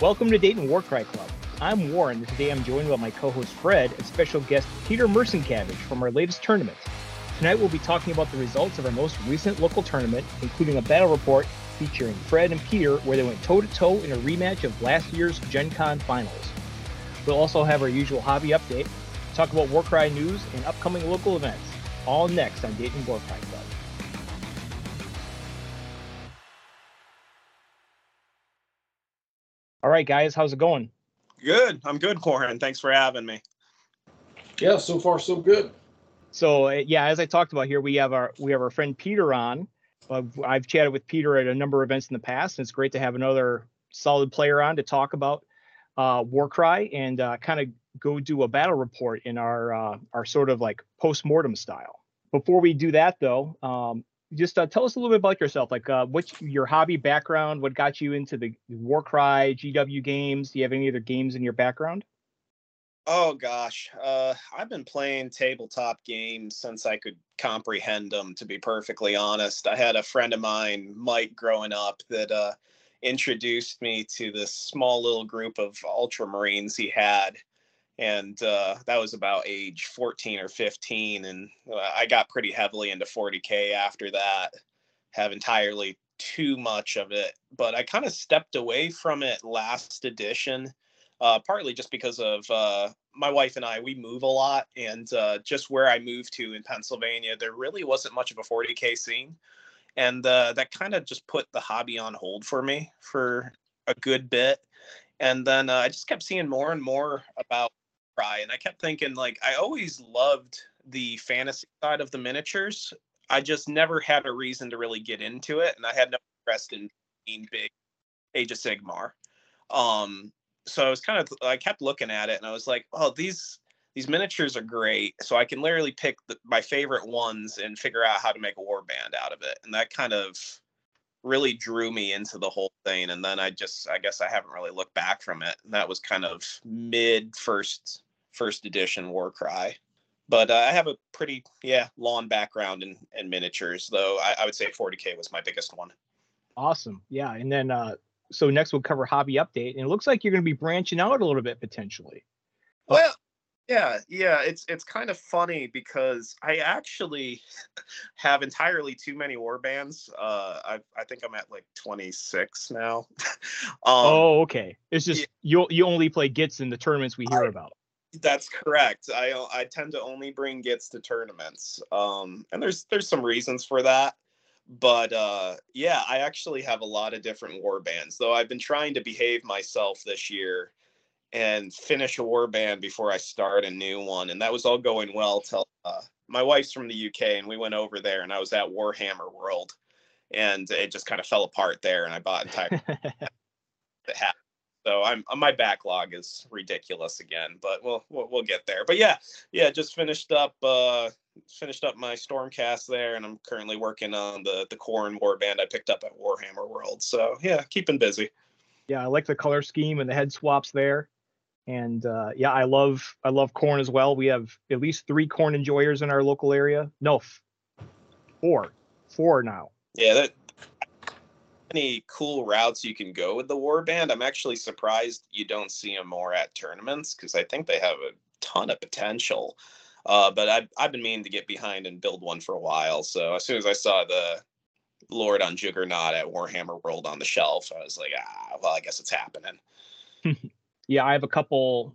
Welcome to Dayton Warcry Club. I'm Warren, and today I'm joined by my co-host Fred and special guest Peter Mercincavage from our latest tournament. Tonight we'll be talking about the results of our most recent local tournament, including a battle report featuring Fred and Peter, where they went toe-to-toe in a rematch of last year's Gen Con finals. We'll also have our usual hobby update, talk about Warcry news and upcoming local events, all next on Dayton Warcry Club. All right, guys, how's it going? Good. I'm good, Khorne. Thanks for having me. Yeah, so far so good. So yeah, as I talked about here, we have our friend Peter on. I've chatted with Peter at a number of events in the past, and it's great to have another solid player on to talk about Warcry and kind of go do a battle report in our sort of like post-mortem style. Before we do that, though, just tell us a little bit about yourself, like what's your hobby background, what got you into the Warcry, GW games? Do you have any other games in your background? Oh, gosh. I've been playing tabletop games since I could comprehend them, to be perfectly honest. I had a friend of mine, Mike, growing up that introduced me to this small little group of Ultramarines he had. And that was about age 14 or 15. And I got pretty heavily into 40K after that, have entirely too much of it. But I kind of stepped away from it last edition, partly just because of my wife and I, we move a lot. And just where I moved to in Pennsylvania, there really wasn't much of a 40K scene. And that kind of just put the hobby on hold for me for a good bit. And then I just kept seeing more and more about Warcry, and I kept thinking, like, I always loved the fantasy side of the miniatures. I just never had a reason to really get into it, and I had no interest in being big Age of Sigmar. So I was kind of, I kept looking at it, and I was like, oh, these miniatures are great. So I can literally pick my favorite ones and figure out how to make a warband out of it. And that kind of really drew me into the whole thing. And then I guess I haven't really looked back from it. And that was kind of mid first edition Warcry. But I have a pretty, long background in miniatures, though I would say 40K was my biggest one. Awesome. Yeah. And then, so next we'll cover hobby update. And it looks like you're going to be branching out a little bit potentially. Well, yeah. It's kind of funny because I actually have entirely too many warbands. I think I'm at like 26 now. Oh, okay. It's just you only play Gitz in the tournaments we hear about. That's correct. I tend to only bring Gitz to tournaments. And there's some reasons for that. But yeah, I actually have a lot of different warbands, though I've been trying to behave myself this year and finish a warband before I start a new one. And that was all going well till my wife's from the UK and we went over there and I was at Warhammer World and it just kind of fell apart there and I bought entire so my backlog is ridiculous again, but we'll get there. But yeah, just finished up my Stormcast there and I'm currently working on the Khorne warband I picked up at Warhammer World. So yeah, keeping busy. Yeah, I like the color scheme and the head swaps there. And yeah, I love Khorne as well. We have at least 3 Khorne enjoyers in our local area. No, 4 now. Yeah, that any cool routes you can go with the warband. I'm actually surprised you don't see them more at tournaments because I think they have a ton of potential. But I've been meaning to get behind and build one for a while. So as soon as I saw the Lord on Juggernaut at Warhammer World on the shelf, I was like, well, I guess it's happening. Yeah, I have a couple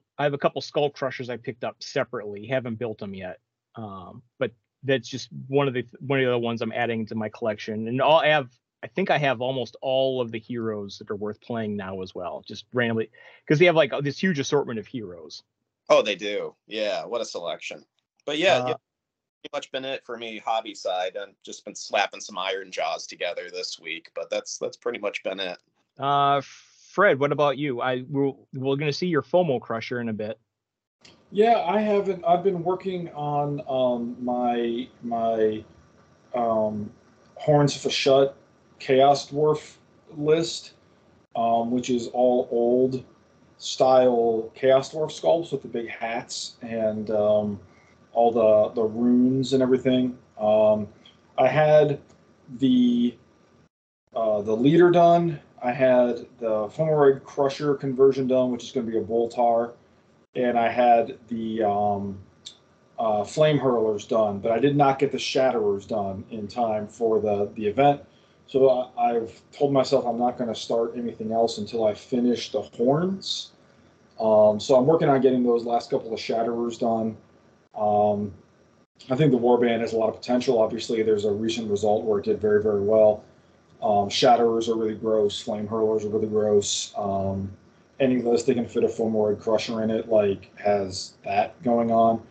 Skull Crushers I picked up separately. Haven't built them yet, but that's just one of the ones I'm adding to my collection. And I think I have almost all of the heroes that are worth playing now as well, just randomly because they have like this huge assortment of heroes. Oh, they do. Yeah, what a selection. But yeah. Much been it for me hobby side. I've just been slapping some Iron Jaws together this week, but that's pretty much been it. Fred, what about you? We're going to see your FOMO Crusher in a bit. Yeah, I've been working on my Horns of a Shut Chaos Dwarf list, which is all old style Chaos Dwarf sculpts with the big hats and all the runes and everything. I had the leader done. I had the Fomoroid Crusher conversion done, which is going to be a Boltar, and I had the Flame Hurlers done, but I did not get the Shatterers done in time for the event. So I've told myself I'm not going to start anything else until I finish the Horns. So I'm working on getting those last couple of Shatterers done. I think the Warband has a lot of potential. Obviously, there's a recent result where it did very, very well. Shatterers are really gross. Flame Hurlers are really gross. Any list that can fit a Fomoroid Crusher in it, like, has that going on.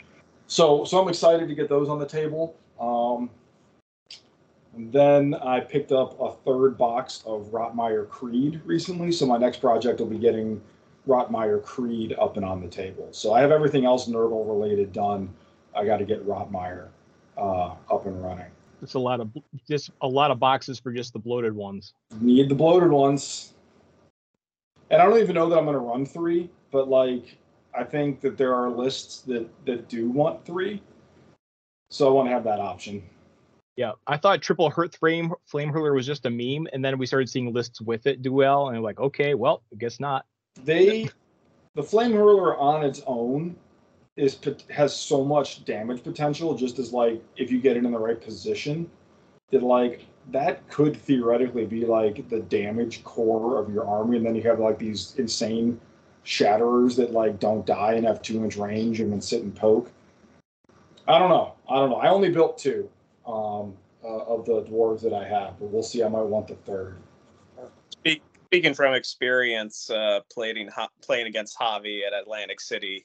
So I'm excited to get those on the table. And then I picked up a third box of Rottmeyer Creed recently, so my next project will be getting Rottmeyer Creed up and on the table. So I have everything else Nurgle related done. I got to get Rottmeyer up and running. It's a lot of boxes for just the bloated ones. Need the bloated ones. And I don't even know that I'm going to run three, but like I think that there are lists that do want three, so I want to have that option. Yeah, I thought Triple Hurt Flame Hurler was just a meme, and then we started seeing lists with it do well, and I'm like, okay, well, I guess not. The Flame Hurler on its own has so much damage potential, just as like if you get it in the right position, that like that could theoretically be like the damage core of your army, and then you have like these insane Shatterers that like don't die and have 2-inch range and then sit and poke. I don't know. I only built two of the dwarves that I have, but we'll see. I might want the third. Speaking from experience, playing against Javi at Atlantic City,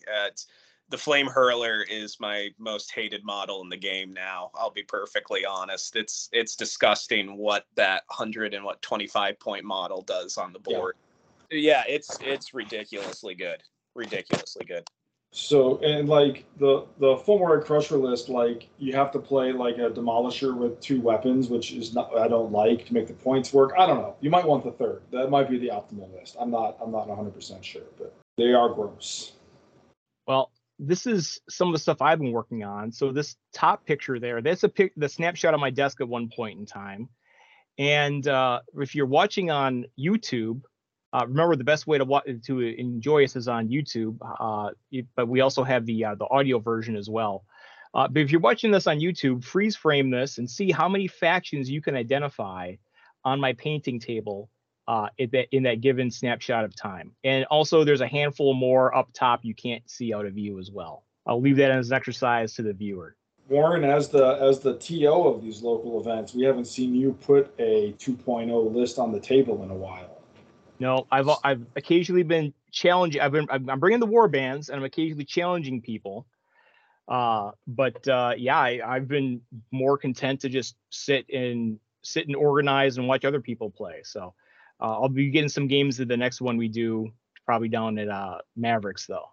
the Flame Hurler is my most hated model in the game now. I'll be perfectly honest. It's disgusting what that 125 point model does on the board. Yeah. Yeah, it's ridiculously good. Ridiculously good. So, and like the Fomoroid Crusher list, like you have to play like a Demolisher with two weapons, which is not, I don't like, to make the points work. I don't know. You might want the third. That might be the optimal list. I'm not 100% sure, but they are gross. Well, this is some of the stuff I've been working on. So this top picture there, that's the snapshot on my desk at one point in time. And if you're watching on YouTube, remember, the best way to enjoy us is on YouTube, but we also have the audio version as well. But if you're watching this on YouTube, freeze frame this and see how many factions you can identify on my painting table in that given snapshot of time. And also, there's a handful more up top you can't see out of view as well. I'll leave that as an exercise to the viewer. Warren, as the TO of these local events, we haven't seen you put a 2.0 list on the table in a while. No, I've occasionally been challenging. I'm bringing the war bands, and I'm occasionally challenging people. I've been more content to just sit and organize and watch other people play. So I'll be getting some games in the next one we do, probably down at Mavericks though.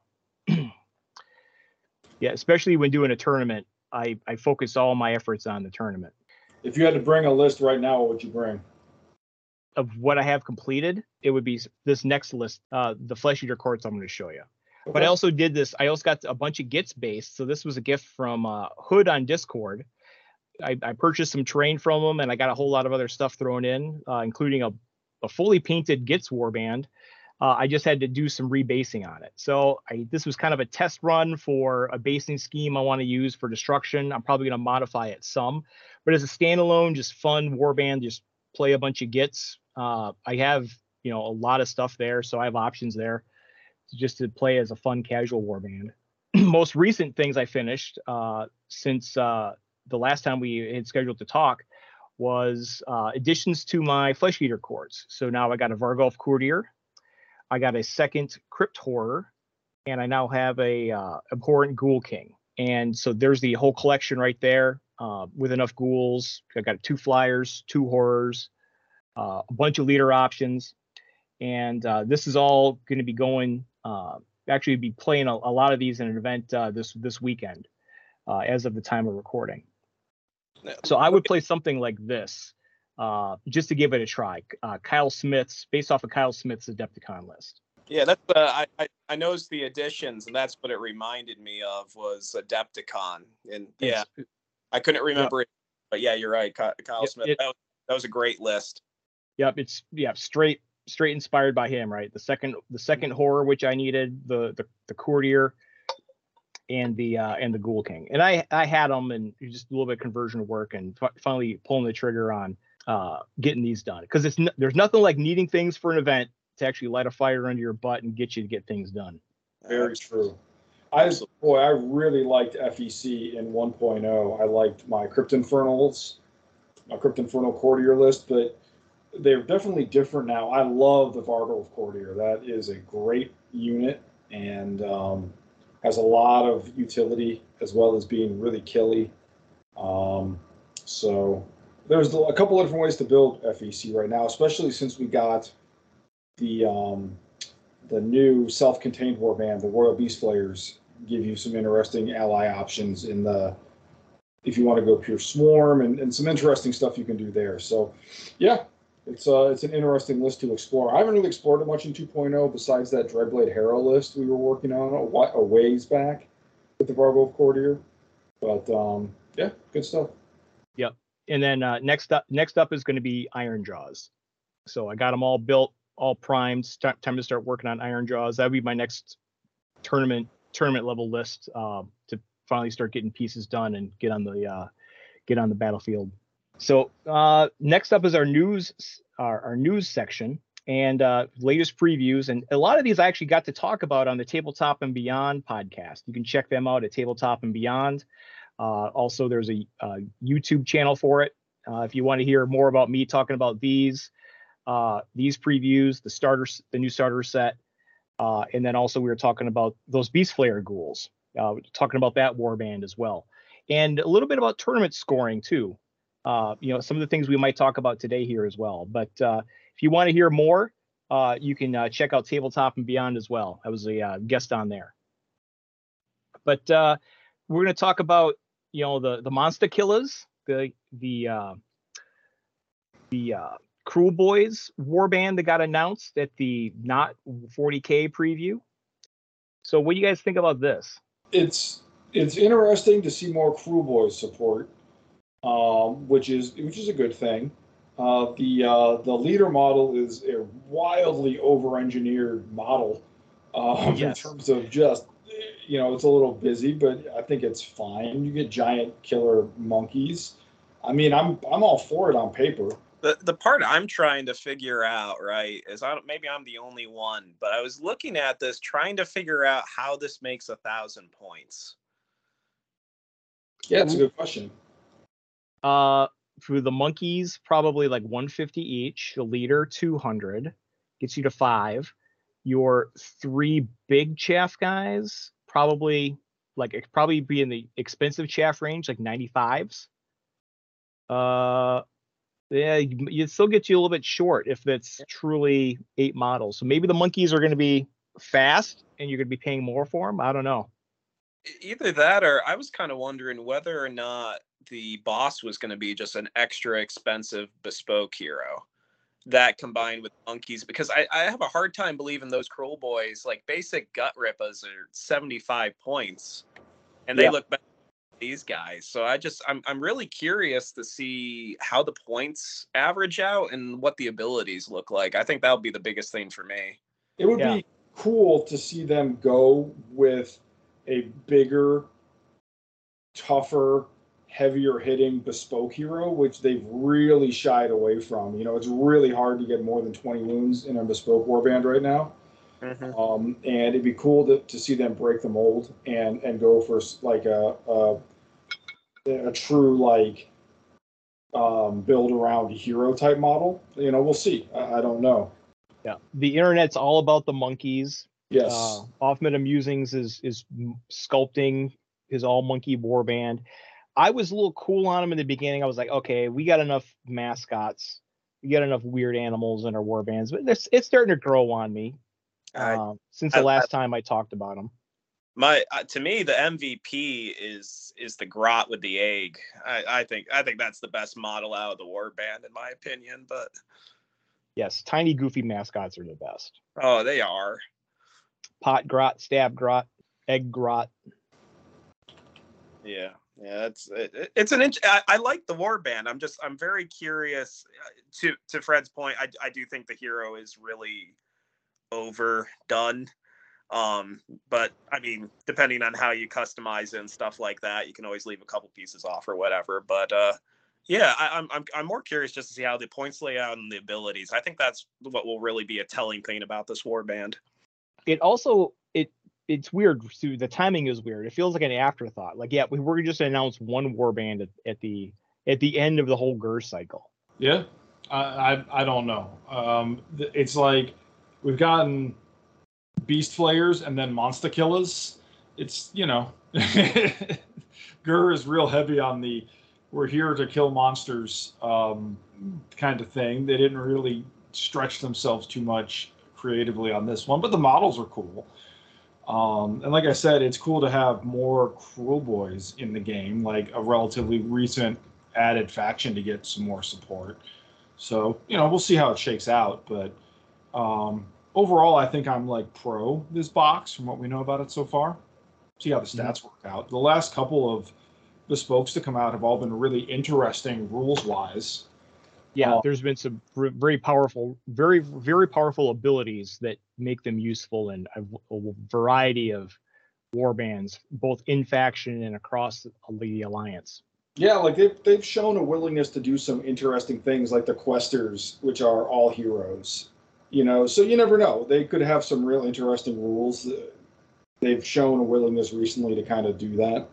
Yeah, especially when doing a tournament, I focus all my efforts on the tournament. If you had to bring a list right now, what would you bring? Of what I have completed, it would be this next list, the Flesh Eater Courts I'm going to show you. Okay. But I also did this. I also got a bunch of Gitz base. So this was a gift from Hood on Discord. I purchased some terrain from him, and I got a whole lot of other stuff thrown in, including a fully painted Gitz warband. I just had to do some rebasing on it. So this was kind of a test run for a basing scheme I want to use for destruction. I'm probably going to modify it some. But as a standalone, just fun warband, just play a bunch of Gitz. I have, a lot of stuff there, so I have options there just to play as a fun casual warband. Most recent things I finished since the last time we had scheduled to talk was additions to my Flesh Eater Courts. So now I got a Vargolf Courtier, I got a second Crypt Horror, and I now have a Abhorrent Ghoul King. And so there's the whole collection right there with enough ghouls. I got 2 flyers, 2 horrors, a bunch of leader options, and this is all going to be going. Actually, be playing a lot of these in an event this weekend, as of the time of recording. So I would play something like this, just to give it a try. Kyle Smith's, based off of Kyle Smith's Adepticon list. Yeah, that's I noticed the additions, and that's what it reminded me of was Adepticon, and yeah, I couldn't remember it, but yeah, you're right, Kyle Smith. That was a great list. Yep, straight straight inspired by him, right? The second horror witch I needed, the courtier, and the ghoul king, and I had them, and just a little bit of conversion work, and finally pulling the trigger on getting these done, because it's there's nothing like needing things for an event to actually light a fire under your butt and get you to get things done. Very true. I really liked FEC in 1.0. I liked my Cryptinfernals, my Cryptinfernal courtier list, but they're definitely different now. I love the Vargolf courtier. That is a great unit, and has a lot of utility as well as being really killy. So there's a couple of different ways to build FEC right now, especially since we got the new self-contained warband, the Royal Beast Flayers, give you some interesting ally options in the, if you want to go pure swarm, and some interesting stuff you can do there. So yeah, it's an interesting list to explore. I haven't really explored it much in 2.0 besides that Dreadblade Harrow list we were working on a ways back with the Vargolf courtier, but yeah, good stuff. Yep. And then next up is going to be Iron Jaws. So I got them all built, all primed. Time to start working on Iron Jaws. That'd be my next tournament level list, to finally start getting pieces done and get on the battlefield. So next up is our news section, and latest previews. And a lot of these I actually got to talk about on the Tabletop and Beyond podcast. You can check them out at Tabletop and Beyond. Also, there's a YouTube channel for it. If you want to hear more about me talking about these previews, the new starter set, and then also we were talking about those Beast Flayer ghouls, talking about that warband as well, and a little bit about tournament scoring too. Some of the things we might talk about today here as well. But if you want to hear more, you can check out Tabletop and Beyond as well. I was a guest on there. But we're going to talk about the monster killers, the Kruleboyz warband that got announced at the Not 40K preview. So what do you guys think about this? It's interesting to see more Kruleboyz support, which is a good thing. The leader model is a wildly over-engineered model, yes, in terms of just, it's a little busy, but I think it's fine. You get giant killer monkeys. I mean, I'm all for it on paper. The part I'm trying to figure out, right, is maybe I'm the only one, but I was looking at this, trying to figure out how this makes 1,000 points. Yeah, that's a good question. For the monkeys, probably like 150 each. The leader, 200, gets you to 5. Your 3 big chaff guys, probably be in the expensive chaff range, like 95s. Yeah, it still gets you a little bit short if that's truly 8 models. So maybe the monkeys are going to be fast and you're going to be paying more for them. I don't know. Either that, or I was kind of wondering whether or not the boss was going to be just an extra expensive bespoke hero that combined with monkeys, because I have a hard time believing those Kruleboyz, like basic gut rippas, are 75 points and they look better. These guys. So I'm really curious to see how the points average out and what the abilities look like. I think that would be the biggest thing for me. It would be cool to see them go with a bigger, tougher, heavier hitting bespoke hero, which they've really shied away from. It's really hard to get more than 20 wounds in a bespoke warband right now. Mm-hmm. And it'd be cool to see them break the mold and go for like a true like build around hero type model. We'll see. I don't know. Yeah, the internet's all about the monkeys. Yes, Off-Meta Musings is sculpting his all monkey warband. I was a little cool on him in the beginning. I was like, okay, we got enough mascots, we got enough weird animals in our warbands, but it's starting to grow on me. Since the last time I talked about him, to me the MVP is the grot with the egg. I think that's the best model out of the warband in my opinion. But yes, tiny goofy mascots are the best. Oh, they are. Pot grot, stab grot, egg grot. Yeah, Yeah, it's an inch. I like the warband. I'm very curious. To Fred's point, I do think the hero is really overdone. But I mean, depending on how you customize it and stuff like that, you can always leave a couple pieces off or whatever. But yeah, I'm more curious just to see how the points lay out and the abilities. I think that's what will really be a telling thing about this warband. It also it's weird. So the timing is weird. It feels like an afterthought. Like, yeah, we were just announced one warband at the end of the whole GURR cycle. Yeah, I don't know. It's like we've gotten Beast Flayers and then Monster Killers. It's, you know, GURR is real heavy on the we're here to kill monsters kind of thing. They didn't really stretch themselves too much creatively on this one, but the models are cool. And like I said, it's cool to have more Kruleboyz in the game, like a relatively recent added faction to get some more support. So, you know, we'll see how it shakes out. But overall, I think I'm like pro this box from what we know about it so far. See how the stats work out. The last couple of bespokes to come out have all been really interesting rules-wise. Yeah, there's been some very powerful, very, very powerful abilities that make them useful in a variety of warbands, both in faction and across the alliance. Yeah, like they've shown a willingness to do some interesting things, like the questers, which are all heroes. You know, so you never know. They could have some real interesting rules. They've shown a willingness recently to kind of do that.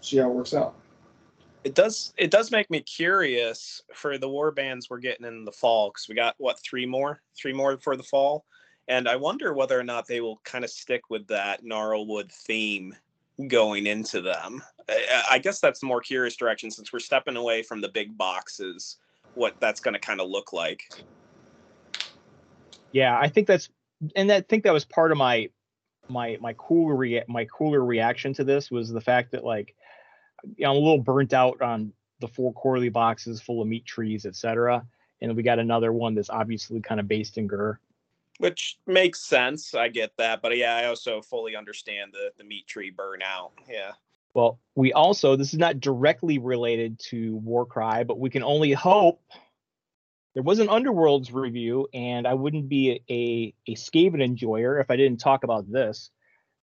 See how it works out. It does make me curious for the warbands we're getting in the fall, because we got, what, three more for the fall, and I wonder whether or not they will kind of stick with that Gnarlwood theme going into them. I guess that's the more curious direction, since we're stepping away from the big boxes, what that's going to kind of look like. Yeah, I think that's, and I think that was part of my cooler reaction to this, was the fact that, like, you know, I'm a little burnt out on the 4 quarterly boxes full of meat trees, etc. And we got another one that's obviously kind of based in GURR. Which makes sense. I get that. But yeah, I also fully understand the meat tree burnout. Yeah. Well, we also, this is not directly related to Warcry, but we can only hope. There was an Underworlds review, and I wouldn't be a Skaven enjoyer if I didn't talk about this.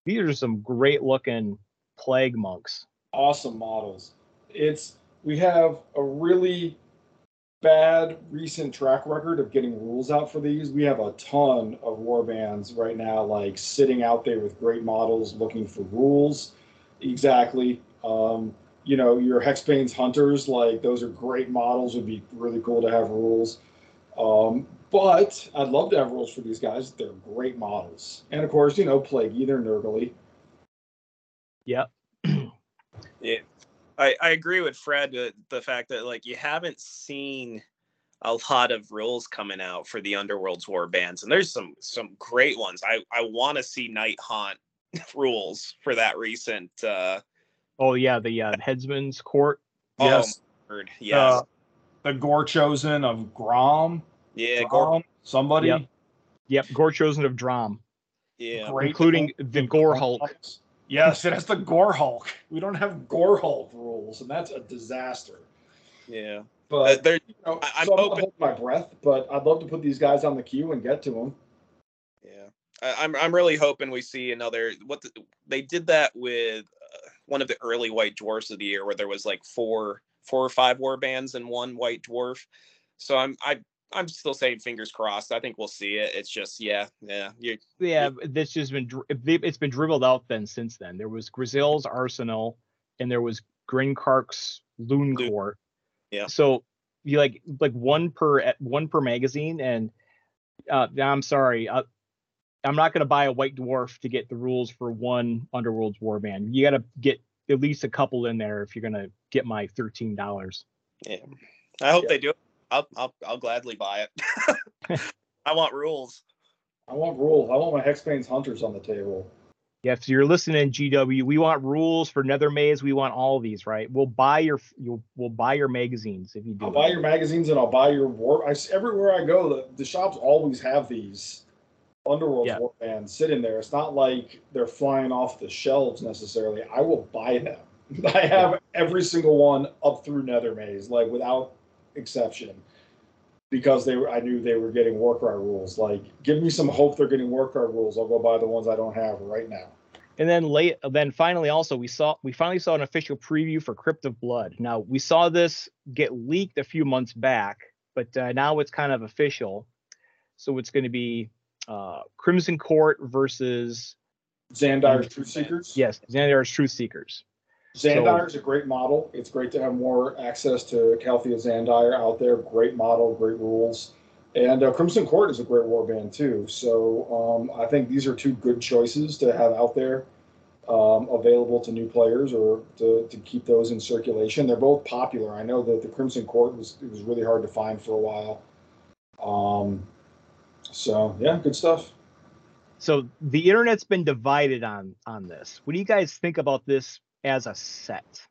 These are some great looking plague monks. Awesome models. We have a really bad recent track record of getting rules out for these. We have a ton of warbands right now, like, sitting out there with great models looking for rules. Exactly. You know, your Hexbane's Hunters, like, those are great models, would be really cool to have rules. But I'd love to have rules for these guys. They're great models. And of course, you know, Plague Eater, Nurgle. Yep. Yeah, I agree with Fred, the fact that, like, you haven't seen a lot of rules coming out for the Underworlds warbands, and there's some great ones. I want to see Night Haunt rules for that recent. Oh yeah, the Headsman's Court. Yes, oh, yes. The Gore Chosen of Grom. Yeah, Grom. Somebody. Yep, Gore Chosen of Drom. Yeah, great. Including the Gore Hulk. Yes, it has the Gore Hulk. We don't have Gore Hulk rules, and that's a disaster. Yeah, but there, you know, I'm hoping, I'm holding my breath, but I'd love to put these guys on the queue and get to them. Yeah, I'm really hoping we see another. They did that with one of the early White Dwarfs of the year, where there was like four or five war bands and one White Dwarf. So I'm still saying fingers crossed. I think we'll see it. It's just, this has been, it's been dribbled out then since then. There was Grizel's Arsenal, and there was Grinkark's Loon Court. Yeah. So you like one per magazine, and I'm sorry, I'm not going to buy a White Dwarf to get the rules for one Underworld's warband. You got to get at least a couple in there if you're going to get my $13. Yeah. I hope they do. I'll gladly buy it. I want rules. I want my Hexbane's Hunters on the table. Yeah, if you're listening, GW, we want rules for Nether Maze. We want all of these, right? We'll buy your magazines if you do. I'll buy your magazines, and I'll buy your war. Everywhere I go, the shops always have these Underworld warbands sitting there. It's not like they're flying off the shelves necessarily. I will buy them. I have every single one up through Nether Maze, like without exception, because they were, I knew they were getting Warcry rules. Like, give me some hope they're getting Warcry rules. I'll go buy the ones I don't have right now. And then late, then finally, also we finally saw an official preview for Crypt of Blood. Now we saw this get leaked a few months back, but now it's kind of official. So it's going to be Crimson Court versus Xandar's Truth Seekers. Yes, Xandar's Truth Seekers. Xandire is a great model. It's great to have more access to Calthea Xandire out there. Great model, great rules. And Crimson Court is a great warband, too. So I think these are two good choices to have out there available to new players, or to keep those in circulation. They're both popular. I know that the Crimson Court was really hard to find for a while. So, yeah, good stuff. So the internet's been divided on this. What do you guys think about this as a set?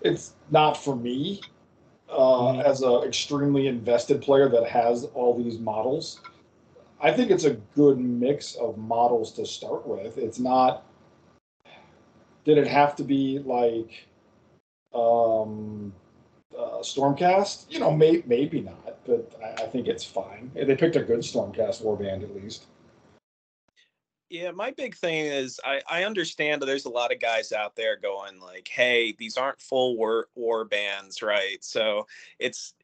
It's not for me as an extremely invested player that has all these models. I think it's a good mix of models to start with. It's not, did it have to be like Stormcast? You know, maybe not, but I think it's fine. They picked a good Stormcast warband at least. Yeah, my big thing is I understand that there's a lot of guys out there going like, hey, these aren't full war bands, right? So it's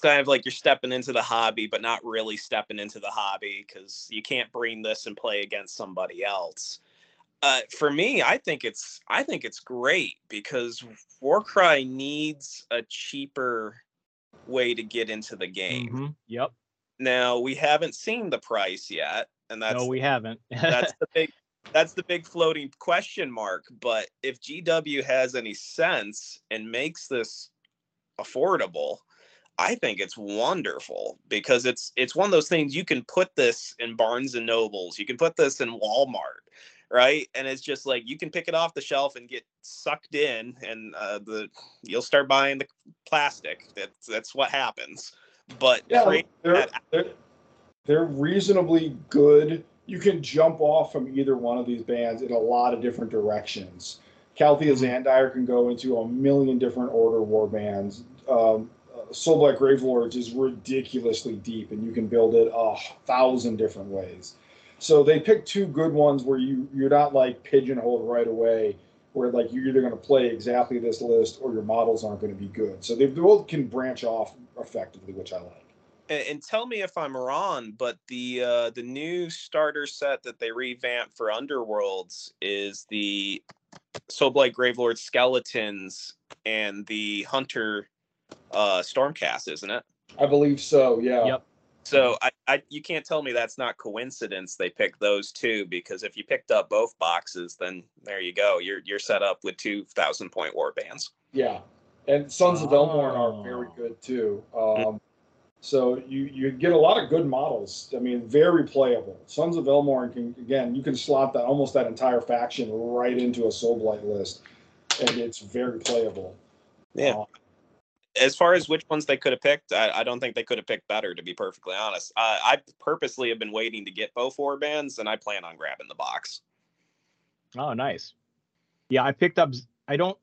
kind of like you're stepping into the hobby, but not really stepping into the hobby, because you can't bring this and play against somebody else. For me, I think it's great, because Warcry needs a cheaper way to get into the game. Mm-hmm. Yep. Now, we haven't seen the price yet. And that's, no, we haven't. that's the big floating question mark. But if GW has any sense and makes this affordable, I think it's wonderful, because it's one of those things you can put this in Barnes and Nobles, you can put this in Walmart, right? And it's just like you can pick it off the shelf and get sucked in, and you'll start buying the plastic. That's what happens. But yeah, they're reasonably good. You can jump off from either one of these bands in a lot of different directions. Calthea Xandire can go into a million different Order war bands. Soulblight Gravelords is ridiculously deep, and you can build it 1,000 different ways. So they picked two good ones where you're not like pigeonholed right away, where like you're either going to play exactly this list or your models aren't going to be good. So they both can branch off effectively, which I like. And tell me if I'm wrong, but the new starter set that they revamped for Underworlds is the Soulblight Gravelord Skeletons and the Hunter Stormcast, isn't it? I believe so, yeah. Yep. So you can't tell me that's not coincidence they picked those two, because if you picked up both boxes, then there you go. You're set up with 2,000-point warbands. Yeah, and Sons of Elmorn are very good, too. So you get a lot of good models. I mean, very playable. Sons of Elmorn you can slot that almost that entire faction right into a Soulblight list, and it's very playable. Yeah. As far as which ones they could have picked, I don't think they could have picked better, to be perfectly honest. I purposely have been waiting to get both warbands, and I plan on grabbing the box. Oh, nice. Yeah, I picked up. I don't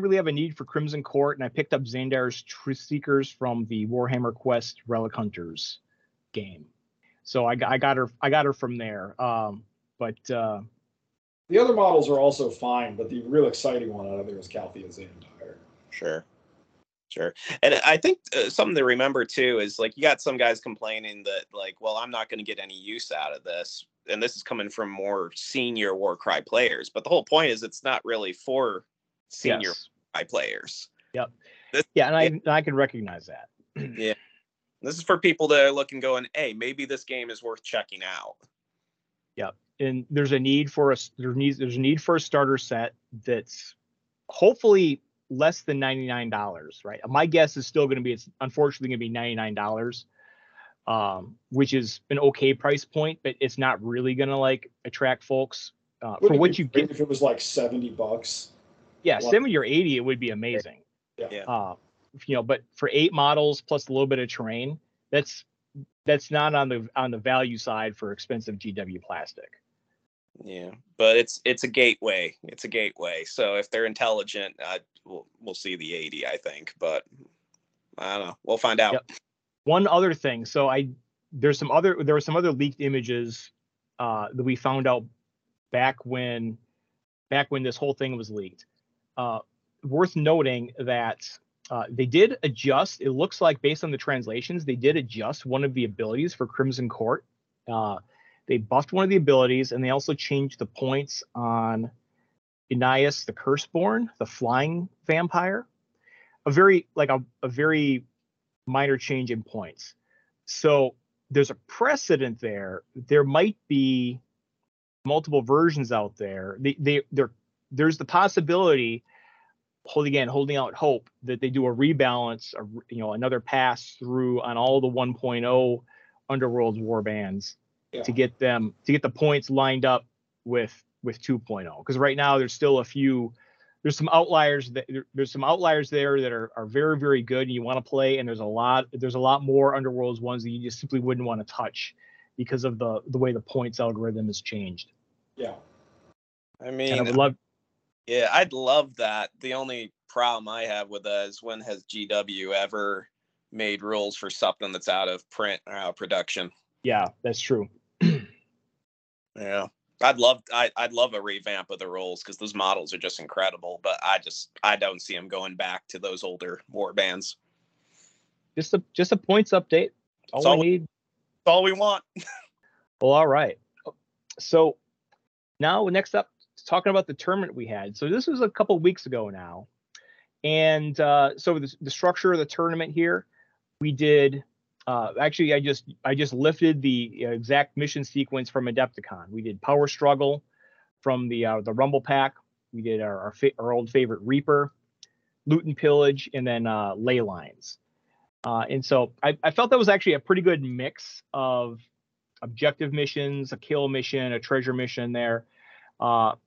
really have a need for Crimson Court, and I picked up Xandar's Truth Seekers from the Warhammer Quest Relic Hunters game, so I got her from there. But the other models are also fine, but the real exciting one out of there is Calthea Xandire. Sure, and I think something to remember too is like you got some guys complaining that like, well, I'm not going to get any use out of this, and this is coming from more senior Warcry players. But the whole point is it's not really for senior high players. Yep. I can recognize that. Yeah. This is for people that are looking going, hey, maybe this game is worth checking out. Yep. And there's a need for a starter set that's hopefully less than $99, right? My guess is still going to be, it's unfortunately going to be $99, which is an okay price point, but it's not really going to like attract folks for what you get. If it was like $70. Yeah, 70 or 80, it would be amazing. Yeah. But for 8 models plus a little bit of terrain, that's not on the value side for expensive GW plastic. Yeah, but it's a gateway. It's a gateway. So if they're intelligent, we'll see the 80, I think. But I don't know. We'll find out. Yep. One other thing. So there were some other leaked images that we found out back when this whole thing was leaked. Worth noting that they did adjust. It looks like based on the translations, they did adjust one of the abilities for Crimson Court. They buffed one of the abilities, and they also changed the points on Enias the Curseborn, the flying vampire. A very minor change in points. So there's a precedent there. There might be multiple versions out there. There's the possibility, holding out hope, that they do a rebalance, another pass through on all the 1.0 Underworlds Warbands. Yeah. To get the points lined up with 2.0, because right now there's some outliers there that are very, very good and you want to play, and there's a lot more Underworlds ones that you just simply wouldn't want to touch because of the way the points algorithm has changed. Yeah, I mean, I'd love that. The only problem I have with that is, when has GW ever made rules for something that's out of print or out of production? Yeah, that's true. Yeah, I'd love a revamp of the rules, because those models are just incredible. But I don't see them going back to those older war bands. Just a points update. All we need. That's all we want. Well, all right. So now next up, talking about the tournament we had. So this was a couple weeks ago now, and so the structure of the tournament here, we did. Actually, I just lifted the exact mission sequence from Adepticon. We did Power Struggle from the Rumble Pack. We did our old favorite Reaper, Loot and Pillage, and then Ley Lines. And so I felt that was actually a pretty good mix of objective missions, a kill mission, a treasure mission there.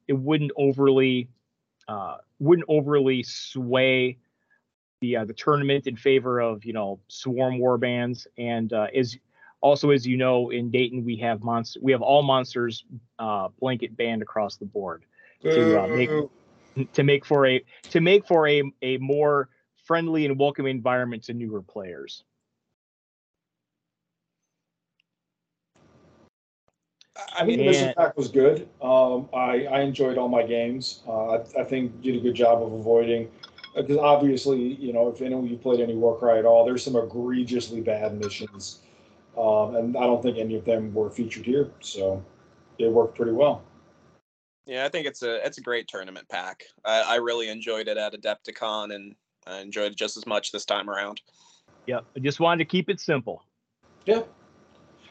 It wouldn't overly sway the tournament in favor of swarm warbands, and as you know, in Dayton we have all monsters blanket banned across the board to make for a more friendly and welcoming environment to newer players. I mean, the mission pack was good. I enjoyed all my games. I think you did a good job of avoiding. Because obviously, if anyone you played any Warcry at all, there's some egregiously bad missions, and I don't think any of them were featured here, so they worked pretty well. Yeah, I think it's a great tournament pack. I really enjoyed it at Adepticon, and I enjoyed it just as much this time around. Yeah, I just wanted to keep it simple. Yeah,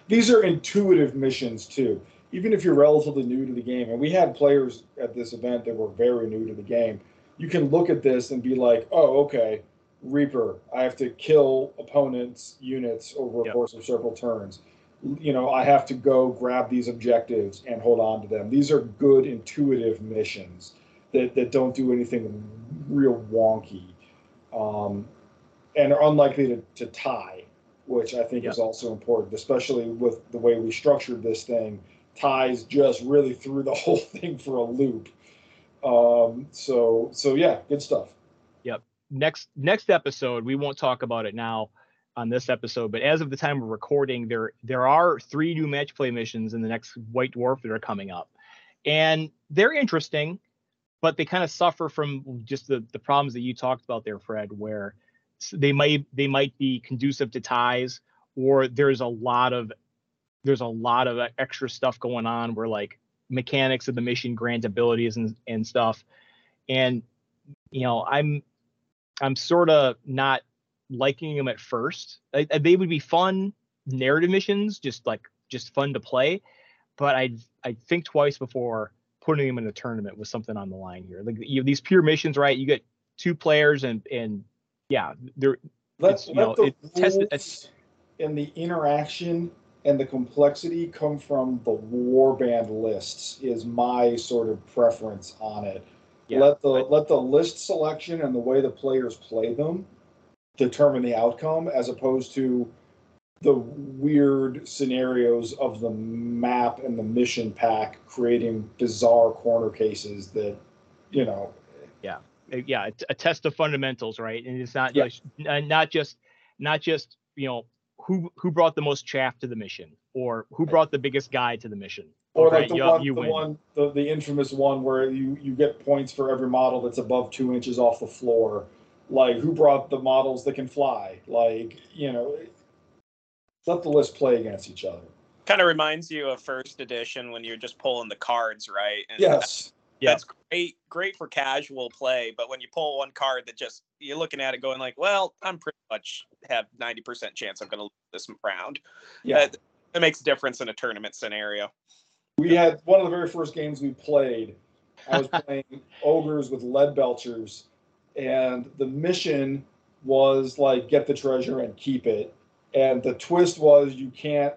these are intuitive missions too. Even if you're relatively new to the game, and we had players at this event that were very new to the game. You can look at this and be like, oh, okay, Reaper, I have to kill opponents' units over a course of several turns. I have to go grab these objectives and hold on to them. These are good, intuitive missions that don't do anything real wonky and are unlikely to tie, which I think is also important, especially with the way we structured this thing. Ties just really threw the whole thing for a loop. So yeah, good stuff. Yep. Next episode, we won't talk about it now on this episode, but as of the time we're recording, there are 3 new match play missions in the next White Dwarf that are coming up, and they're interesting, but they kind of suffer from just the problems that you talked about there, Fred, where they might be conducive to ties, or there's a lot of extra stuff going on where, like, mechanics of the mission grant abilities and stuff, and I'm sort of not liking them at first. They would be fun narrative missions, just fun to play, but I'd think twice before putting them in a tournament with something on the line here. Like, these pure missions, right? You get 2 players, and yeah, they're and the interaction and the complexity come from the warband lists is my sort of preference on it. Yeah, let the list selection and the way the players play them determine the outcome, as opposed to the weird scenarios of the map and the mission pack, creating bizarre corner cases that, you know. Yeah. Yeah. It's a test of fundamentals, right? And it's not just, not just, you know, who brought the most chaff to the mission, or who brought the biggest guy to the mission. Or like the infamous one where you get points for every model that's above 2 inches off the floor. Like, who brought the models that can fly? Like, you know, let the list play against each other. Kind of reminds you of first edition when you're just pulling the cards, right? And yes. That's great for casual play, but when you pull one card that just, you're looking at it going like, well, I'm pretty much have 90% chance I'm going to lose this round. Yeah. It makes a difference in a tournament scenario. We had one of the very first games we played. I was playing ogres with lead belchers, and the mission was like, get the treasure and keep it. And the twist was you can't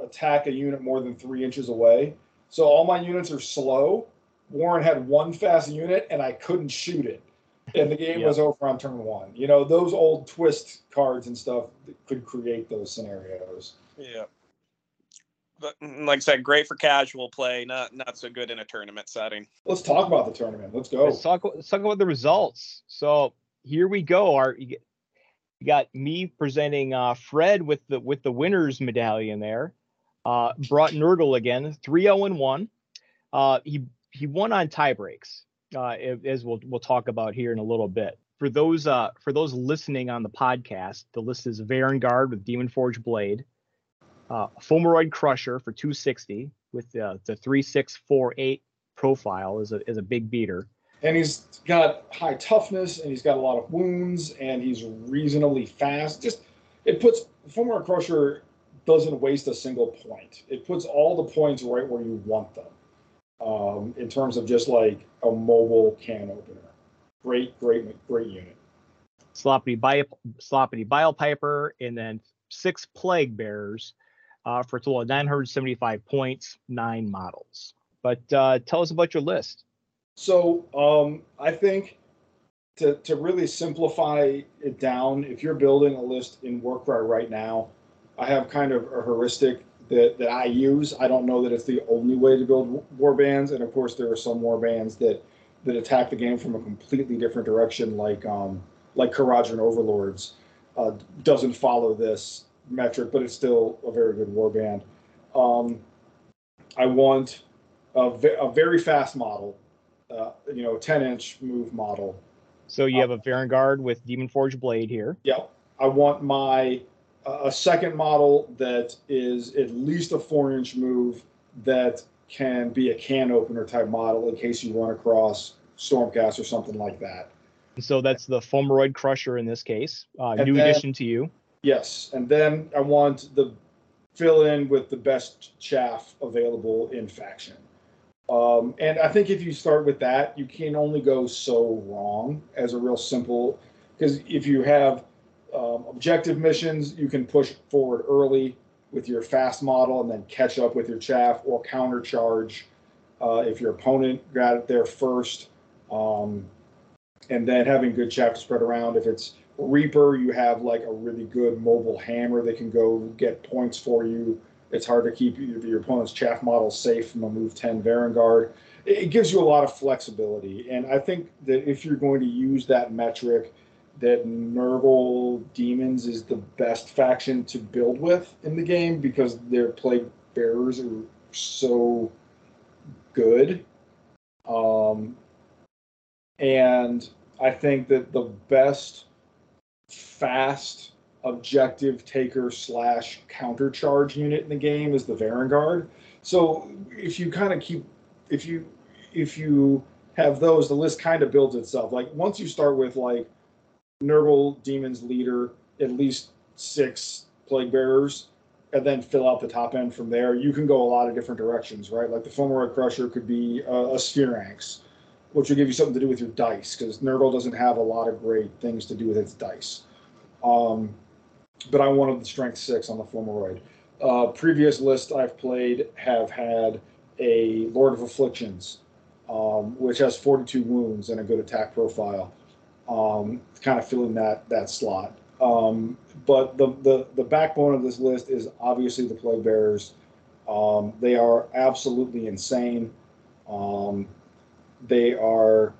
attack a unit more than 3 inches away. So all my units are slow. Warren had one fast unit, and I couldn't shoot it. And the game was over on turn one. You know, those old twist cards and stuff could create those scenarios. Yeah. But like I said, great for casual play, not so good in a tournament setting. Let's talk about the tournament. Let's go. Let's talk about the results. So here we go. You got me presenting Fred with the winner's medallion there. Brought Nurgle again, 3-0-1. He won on tie breaks, as we'll talk about here in a little bit. For those listening on the podcast, the list is Varanguard with Demon Forge Blade, Fomoroid Crusher for 260 with the 3648 profile is a big beater. And he's got high toughness, and he's got a lot of wounds, and he's reasonably fast. Just, it puts, Fomoroid Crusher doesn't waste a single point. It puts all the points right where you want them, in terms of just like a mobile can opener. Great unit. Sloppity Biopiper, and then 6 Plague Bearers for a total of 975 points, 9 models. But tell us about your list. So I think to really simplify it down, if you're building a list in Warcry right now, I have kind of a heuristic that I use. I don't know that it's the only way to build warbands. And of course, there are some warbands that attack the game from a completely different direction, like Karajan Overlords doesn't follow this metric, but it's still a very good warband. I want a very fast model. 10-inch move model. So you have a Varanguard with Demon Forge Blade here. Yeah, I want my a second model that is at least a 4-inch move that can be a can opener type model in case you run across Stormcast or something like that. So that's the Fomoroid Crusher in this case. Addition to you. Yes, and then I want the fill in with the best chaff available in faction. And I think if you start with that, you can only go so wrong as a real simple, because if you have objective missions, you can push forward early with your fast model and then catch up with your chaff or countercharge if your opponent got it there first. And then having good chaff to spread around. If it's Reaper, you have like a really good mobile hammer that can go get points for you. It's hard to keep your opponent's chaff model safe from a move 10 Varanguard. It gives you a lot of flexibility. And I think that if you're going to use that metric, that Nurgle Demons is the best faction to build with in the game because their Plague Bearers are so good. And I think that the best fast objective taker / countercharge unit in the game is the Varanguard. So if you have those, the list kind of builds itself. Like once you start with like Nurgle Demons leader, at least 6 Plague Bearers, and then fill out the top end from there, you can go a lot of different directions, right? Like the Fomoroid Crusher could be a Spheranx, which will give you something to do with your dice, because Nurgle doesn't have a lot of great things to do with its dice. But I wanted the strength 6 on the Fomoroid. Previous lists I've played have had a Lord of Afflictions, which has 42 wounds and a good attack profile, kind of filling that slot. But the backbone of this list is obviously the Plague Bearers. They are absolutely insane. They are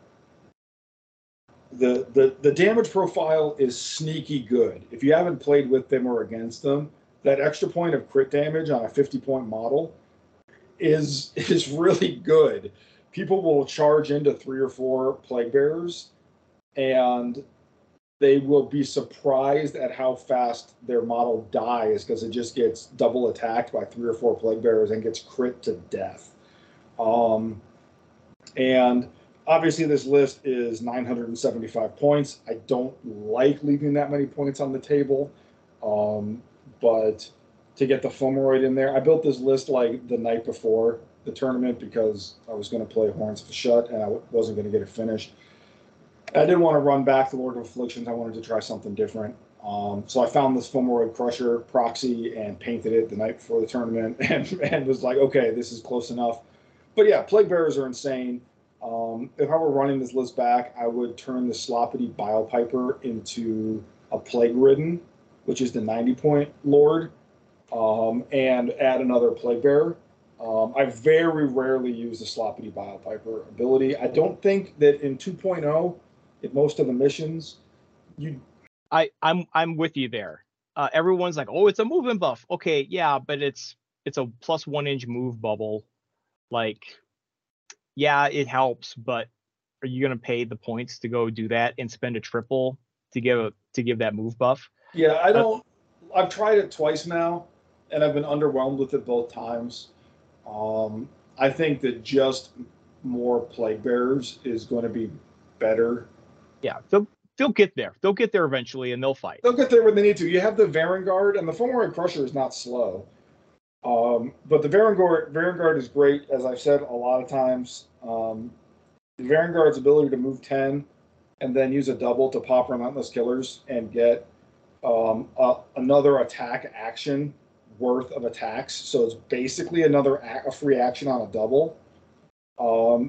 the damage profile is sneaky good. If you haven't played with them or against them, that extra point of crit damage on a 50-point model is really good. People will charge into 3 or 4 Plague Bearers, and they will be surprised at how fast their model dies because it just gets double attacked by 3 or 4 Plague Bearers and gets crit to death. And obviously this list is 975 points. I don't like leaving that many points on the table, but to get the Fomoroid in there, I built this list like the night before the tournament because I was going to play Horns of the Shut and I wasn't going to get it finished. I didn't want to run back the Lord of Afflictions. I wanted to try something different. So I found this Fomoroid Crusher proxy and painted it the night before the tournament and was like, okay, this is close enough. But yeah, Plague Bearers are insane. If I were running this list back, I would turn the Sloppity Biopiper into a Plague Ridden, which is the 90-point Lord, and add another Plague Bearer. I very rarely use the Sloppity Biopiper ability. I don't think that in 2.0, in most of the missions, I'm with you there. Everyone's like, oh, it's a movement buff. Okay, yeah, but it's a +1 inch move bubble. Like, yeah, it helps, but are you gonna pay the points to go do that and spend a triple to give that move buff? Yeah, I don't. I've tried it twice now, and I've been underwhelmed with it both times. I think that just more Plague Bearers is going to be better. Yeah, they'll get there. They'll get there eventually, and they'll fight. They'll get there when they need to. You have the Varanguard, and the Fomoroid Crusher is not slow. But the Varanguard is great, as I've said a lot of times. The Varanguard's ability to move 10 and then use a double to pop Relentless Killers and get another attack action worth of attacks. So it's basically another a free action on a double.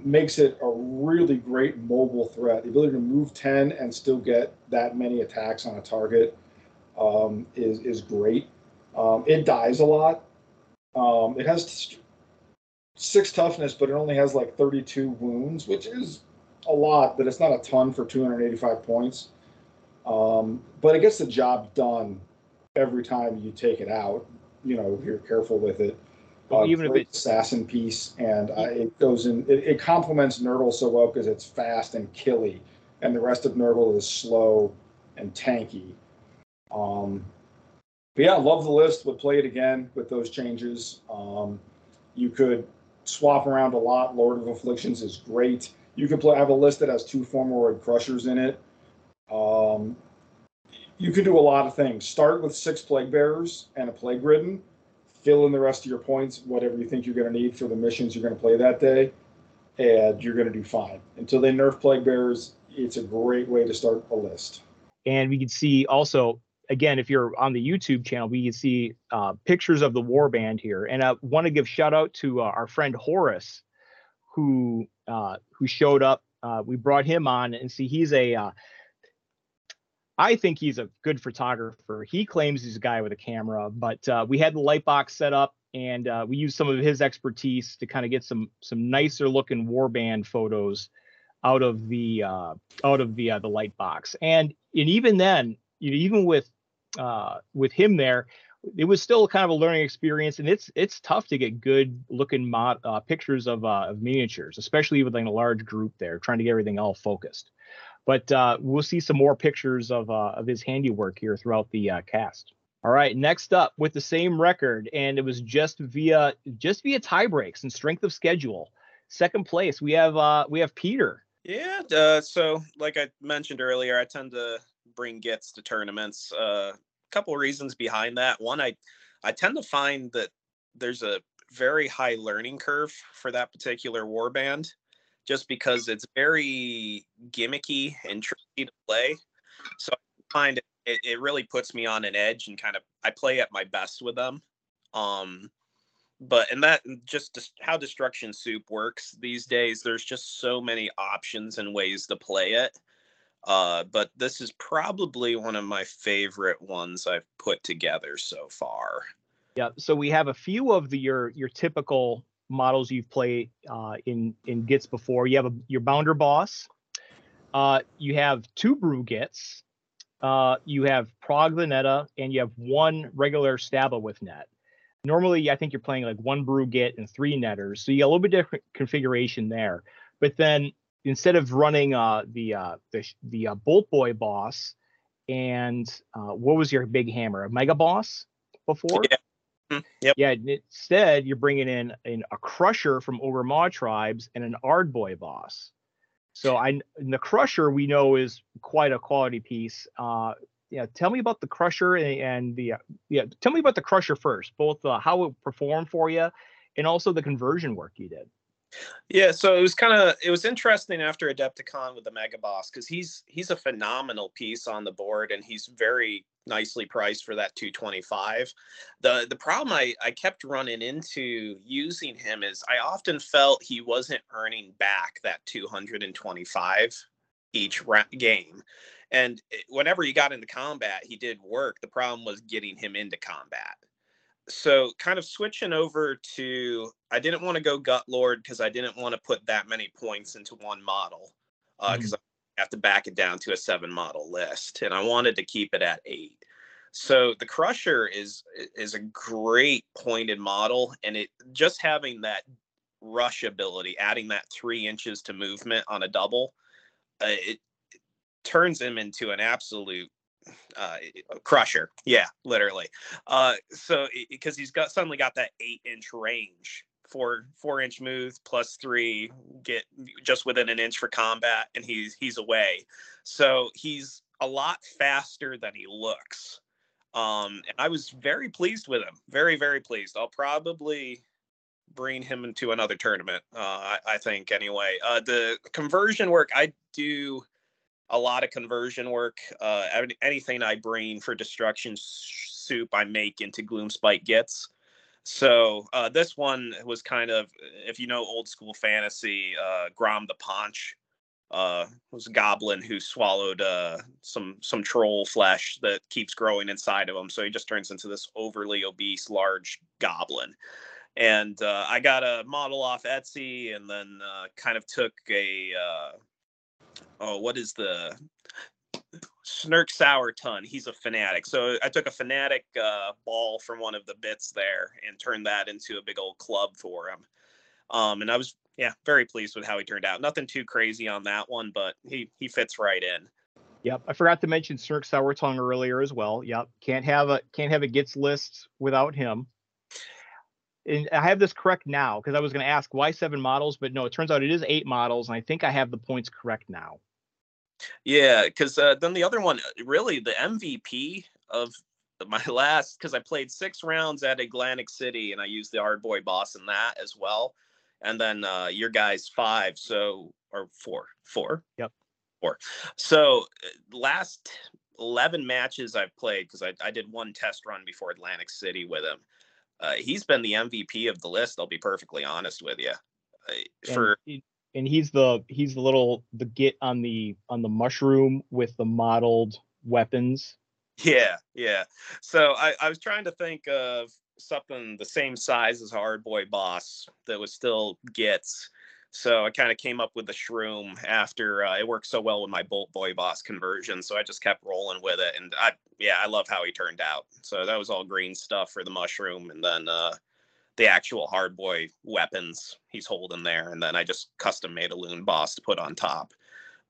Makes it a really great mobile threat. The ability to move 10 and still get that many attacks on a target is great. It dies a lot. It has 6 toughness, but it only has like 32 wounds, which is a lot, but it's not a ton for 285 points. But it gets the job done every time you take it out. You know, if you're careful with it. Even a bit assassin piece, and it goes in. It complements Nurgle so well because it's fast and killy, and the rest of Nurgle is slow and tanky. But yeah, love the list. Would play it again with those changes. You could swap around a lot. Lord of Afflictions is great. You could play. I have a list that has 2 Fomoroid Crushers in it. You can do a lot of things. Start with 6 Plague Bearers and a Plague Ridden. Fill in the rest of your points, whatever you think you're going to need for the missions you're going to play that day, and you're going to do fine. Until they nerf Plague Bearers, it's a great way to start a list. And we can see also, again, if you're on the YouTube channel, we can see pictures of the warband here. And I want to give shout out to our friend Horace, who showed up. We brought him on, and see, he's a I think he's a good photographer. He claims he's a guy with a camera, but we had the light box set up, and we used some of his expertise to kind of get some nicer looking warband photos out of the light box. And even then, you know, even with him there, it was still kind of a learning experience, and it's tough to get good looking pictures of miniatures, especially with like a large group there, trying to get everything all focused. But we'll see some more pictures of his handiwork here throughout the cast. All right, next up with the same record, and it was just via tie breaks and strength of schedule. Second place, we have Peter. Yeah. So like I mentioned earlier, I tend to bring Gitz to tournaments. A couple reasons behind that. One, I tend to find that there's a very high learning curve for that particular warband, just because it's very gimmicky and tricky to play. So I find it really puts me on an edge, and kind of, I play at my best with them. But, and that just how Destruction Soup works these days, there's just so many options and ways to play it. But this is probably one of my favorite ones I've put together so far. Yeah, so we have a few of the your typical models you've played in Gits before. You have your Bounder Boss. You have 2 Brew Gits. You have Prog the Netta, and you have 1 regular Stabba with Net. Normally, I think you're playing like 1 Brew Git and 3 Netters, so you got a little bit different configuration there. But then instead of running the Bolt Boy Boss and what was your big hammer, a Mega Boss before? Yeah. Yep. Yeah, instead you're bringing in a Crusher from Ogre Maw Tribes and an Ardboy Boss. So the Crusher we know is quite a quality piece. Yeah, tell me about the Crusher and the Tell me about the Crusher first, both how it performed for you, and also the conversion work you did. Yeah, so it was interesting after Adepticon with the Mega Boss, because he's a phenomenal piece on the board, and he's very nicely priced for that 225. The problem I kept running into using him is I often felt he wasn't earning back that 225 each game. And whenever he got into combat, he did work. The problem was getting him into combat. So kind of switching over to, I didn't want to go Gut Lord because I didn't want to put that many points into one model because I have to back it down to a 7 model list, and I wanted to keep it at 8. So the Crusher is a great pointed model, and it just having that rush ability, adding that 3 inches to movement on a double, it turns him into an absolute Crusher. Yeah, literally. So because he's got suddenly got that 8-inch range, 4-inch move plus 3, get just within an inch for combat, and he's away. So he's a lot faster than he looks. And I was very pleased with him. Very, very pleased. I'll probably bring him into another tournament. I think anyway. The conversion work, I do a lot of conversion work. Anything I bring for destruction soup, I make into Gloomspite Gitz. So this one was kind of, if you know old school fantasy, Grom the Paunch was a goblin who swallowed some troll flesh that keeps growing inside of him. So he just turns into this overly obese, large goblin. And I got a model off Etsy, and then kind of took a... what is the Snirk Sourtongue? He's a fanatic. So I took a fanatic ball from one of the bits there and turned that into a big old club for him. And I was, very pleased with how he turned out. Nothing too crazy on that one, but he fits right in. Yep. I forgot to mention Snirk Sourtongue earlier as well. Yep. Can't have a Gits list without him. And I have this correct now because I was going to ask why 7 models, but no, it turns out it is 8 models, and I think I have the points correct now. Yeah, because then the other one, really the MVP of my last, because I played 6 rounds at Atlantic City, and I used the Ardboy Boss in that as well, and then your guys 5, so or 4. Yep, 4. So last 11 matches I've played, because I did one test run before Atlantic City with him. He's been the MVP of the list. I'll be perfectly honest with you. He's the little Git on the mushroom with the modeled weapons. Yeah. So I was trying to think of something the same size as Ardboy Boss that was still Gits. So I kind of came up with the shroom after it worked so well with my Bolt Boy Boss conversion. So I just kept rolling with it. And I love how he turned out. So that was all green stuff for the mushroom. And then the actual Ardboy weapons he's holding there. And then I just custom made a Loon Boss to put on top.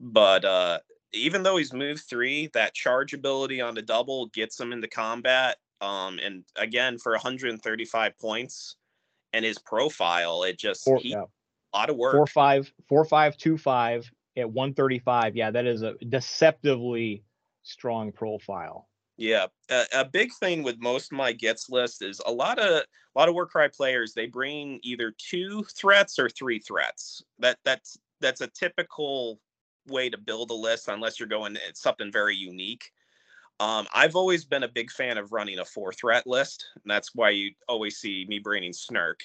But even though he's move 3, that charge ability on the double gets him into combat. And again, for 135 points and his profile, it just... a lot of work. 4.5, 4.5, 2.5 at 135. Yeah, that is a deceptively strong profile. Yeah, a big thing with most of my Gits list is a lot of Warcry players. They bring either 2 threats or 3 threats. That's a typical way to build a list, unless you're going something very unique. I've always been a big fan of running a 4 threat list, and that's why you always see me bringing Snirk.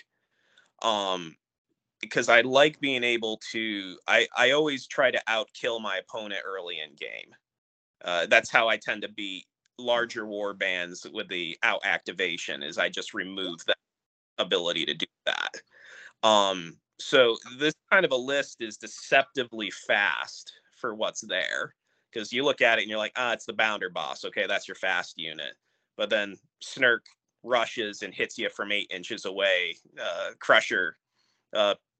because I like being able to, I always try to outkill my opponent early in game. That's how I tend to beat larger war bands with the out activation, is I just remove that ability to do that. So this kind of a list is deceptively fast for what's there, because you look at it and you're like, ah, it's the Bounder Boss. Okay, that's your fast unit. But then Snirk rushes and hits you from 8 inches away. Crusher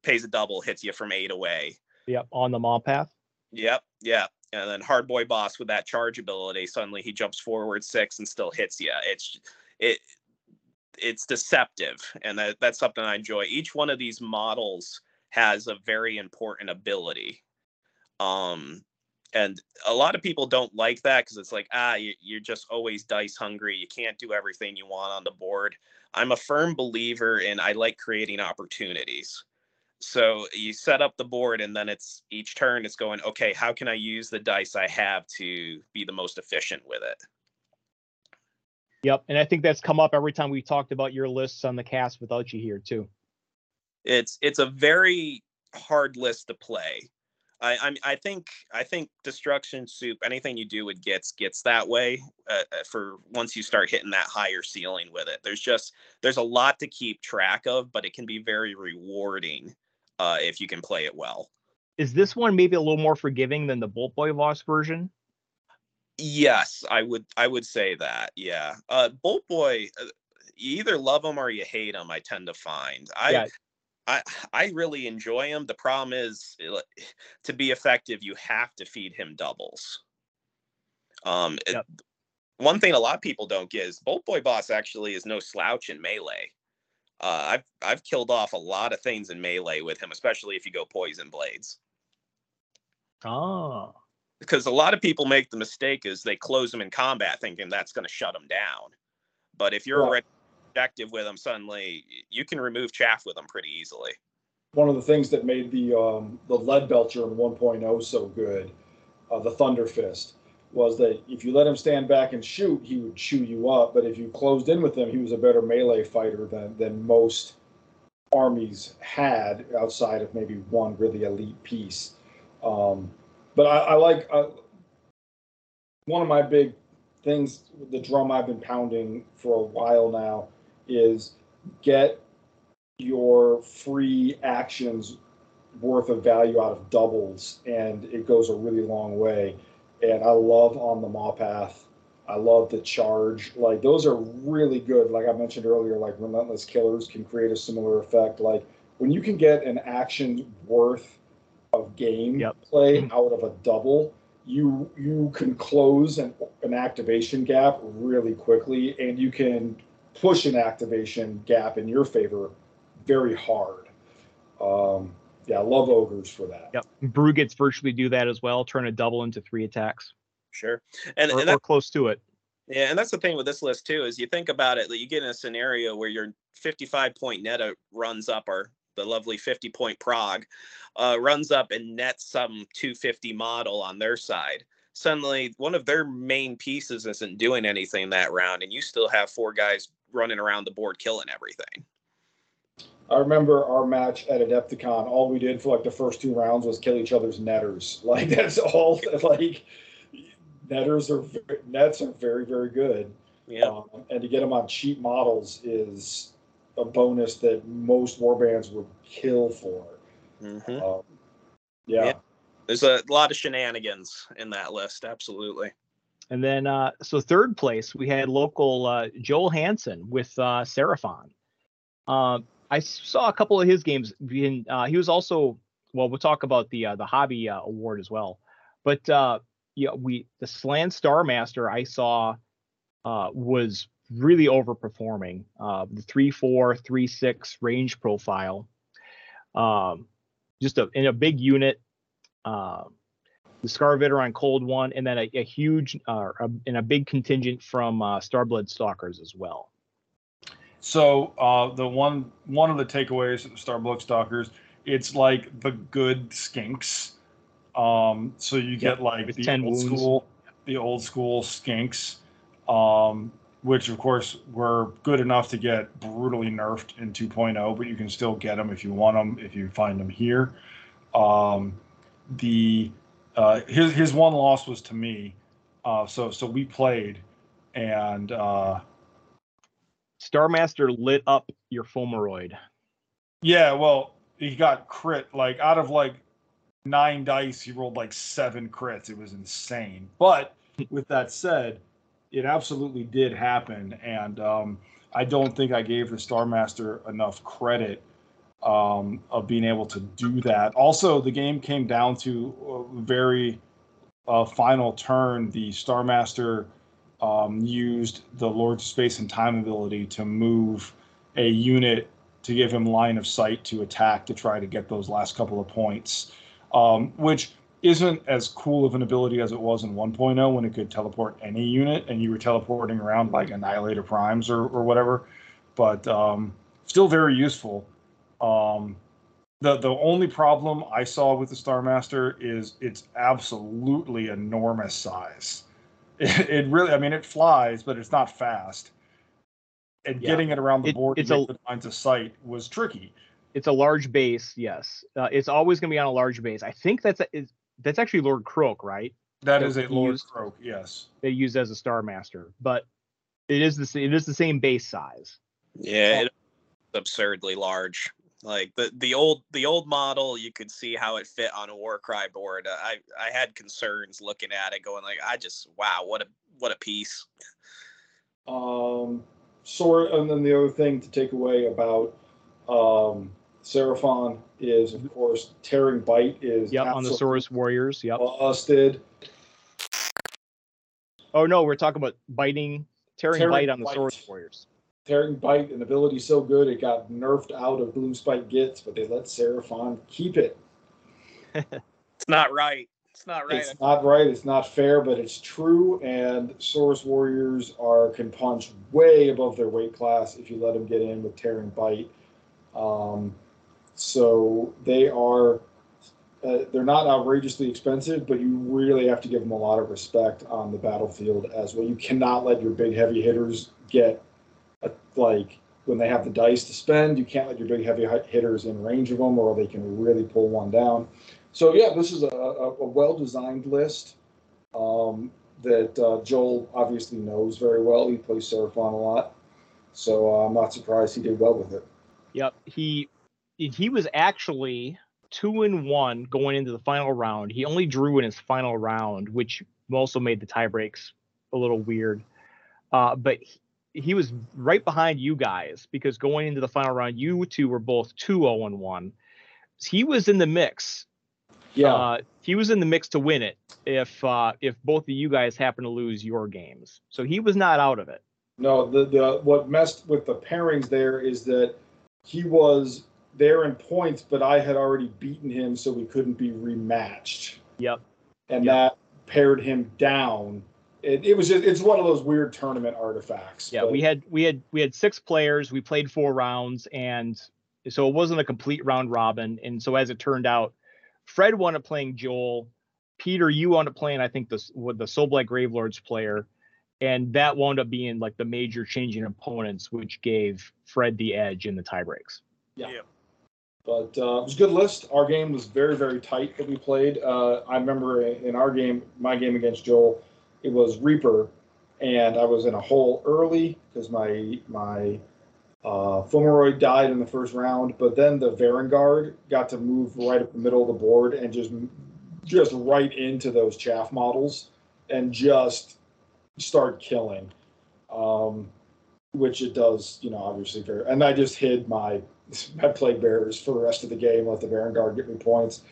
pays a double, hits you from 8 away. Yep, on the mob path. Yep, yep. And then Ardboy Boss with that charge ability, suddenly he jumps forward 6 and still hits you. It's deceptive, and that's something I enjoy. Each one of these models has a very important ability. And a lot of people don't like that because it's like, you're just always dice hungry. You can't do everything you want on the board. I'm a firm believer in, I like creating opportunities. So you set up the board, and then it's each turn it's going, okay, how can I use the dice I have to be the most efficient with it? Yep, and I think that's come up every time we talked about your lists on the cast without you here too. It's a very hard list to play. I think Destruction Soup, anything you do with gets that way for once you start hitting that higher ceiling with it. There's a lot to keep track of, but it can be very rewarding if you can play it well. Is this one maybe a little more forgiving than the Bolt Boy Boss version? Yes, I would say that. Yeah. Bolt Boy, you either love them or you hate them, I tend to find. Yeah. I really enjoy him. The problem is, to be effective, you have to feed him doubles. Yep. One thing a lot of people don't get is Bolt Boy Boss actually is no slouch in melee. I've killed off a lot of things in melee with him, especially if you go poison blades. Oh. Because a lot of people make the mistake is they close him in combat thinking that's going to shut him down. But if you're already effective with them, suddenly you can remove chaff with them pretty easily. One of the things that made the Lead Belcher in 1.0 so good, the Thunder Fist, was that if you let him stand back and shoot, he would chew you up. But if you closed in with him, he was a better melee fighter than most armies had, outside of maybe one really elite piece. But I like one of my big things, the drum I've been pounding for a while now, is get your free actions worth of value out of doubles, and it goes a really long way. And I love on the maw path. I love the charge. Like, those are really good. Like I mentioned earlier, like Relentless Killers can create a similar effect. Like, when you can get an action worth of game play out of a double, you can close an activation gap really quickly, and you can push an activation gap in your favor very hard. I love ogres for that. Yep. Brew Gits virtually do that as well, turn a double into 3 attacks. Sure. And that's close to it. Yeah, and that's the thing with this list too, is you think about it, that you get in a scenario where your 55-point Netta runs up, or the lovely 50-point Prog runs up and nets some 250 model on their side. Suddenly, one of their main pieces isn't doing anything that round, and you still have 4 guys running around the board killing everything. I remember our match at Adepticon. All we did for like the first 2 rounds was kill each other's netters. Like, that's all. Like, nets are very, very good. Yeah, and to get them on cheap models is a bonus that most warbands would kill for. Mm-hmm. There's a lot of shenanigans in that list, absolutely. And then so third place we had local Joel Hansen with Seraphon. I saw a couple of his games. He was also, well, we'll talk about the hobby award as well, but the Slann Starmaster I saw was really overperforming the 3-4, 3-6 range profile. Just in a big unit, the Scar Veteran Cold One, and then a huge and a big contingent from Starblood Stalkers as well. So the one of the takeaways of Starblood Stalkers, it's like the good skinks. So you get like the old school skinks. which of course were good enough to get brutally nerfed in 2.0, but you can still get them if you want them, if you find them here. His one loss was to me, so we played, and Starmaster lit up your Fomoroid. Yeah, well, he got crit, like out of like 9 dice, he rolled like 7 crits. It was insane. But with that said, it absolutely did happen, and I don't think I gave the Starmaster enough credit of being able to do that. Also, the game came down to a very final turn. The Starmaster used the Lord of Space and Time ability to move a unit to give him line of sight to attack to try to get those last couple of points, which isn't as cool of an ability as it was in 1.0 when it could teleport any unit and you were teleporting around like Annihilator Primes or whatever, but still very useful. The only problem I saw with the Starmaster is its absolutely enormous size. It really, I mean, it flies, but it's not fast. And yeah, getting it around the board to get the lines of sight was tricky. It's a large base, yes. It's always going to be on a large base. I think that's actually Lord Croak, right? That is a Lord Croak, yes. They used as a Starmaster, but it is the same base size. Yeah, it's absurdly large. Like the old model, you could see how it fit on a Warcry board. I had concerns looking at it, going like, what a piece. And then the other thing to take away about Seraphon is, of course, Tearing Bite is on the Saurus Warriors. Yep, busted. Oh no, we're talking about tearing bite on the Saurus Warriors. Tearing Bite, an ability so good it got nerfed out of Gloomspite Gitz, but they let Seraphon keep it. It's not right. It's not right. It's not right. It's not fair, but it's true. And Saurus Warriors can punch way above their weight class if you let them get in with Tearing Bite. So they are, they're not outrageously expensive, but you really have to give them a lot of respect on the battlefield as well. You cannot let your big heavy hitters get, like, when they have the dice to spend, you can't let your big heavy hitters in range of them, or they can really pull one down. So yeah, this is a well-designed list that Joel obviously knows very well. He plays Seraphon a lot, so I'm not surprised he did well with it. Yep, he was actually 2-1 going into the final round. He only drew in his final round, which also made the tie breaks a little weird. But he was right behind you guys, because going into the final round, you two were both 2-0-1. He was in the mix. Yeah, he was in the mix to win it if both of you guys happened to lose your games. So he was not out of it. No, the what messed with the pairings there is that he was there in points, but I had already beaten him, so we couldn't be rematched. Yep. And that pared him down. It was just, it's one of those weird tournament artifacts. Yeah, we had 6 players, we played 4 rounds, and so it wasn't a complete round robin. And so as it turned out, Fred wound up playing Joel, Peter, you wound up playing, I think, the Soulblight Gravelords player, and that wound up being like the major change in opponents, which gave Fred the edge in the tie breaks. Yeah. But it was a good list. Our game was very, very tight that we played. I remember in our game, my game against Joel, it was Reaper, and I was in a hole early because my Fomoroid died in the first round, but then the Varanguard got to move right up the middle of the board and just right into those chaff models and just start killing, which it does, obviously. And I just hid my Plague Bearers for the rest of the game, let the Varanguard get me points.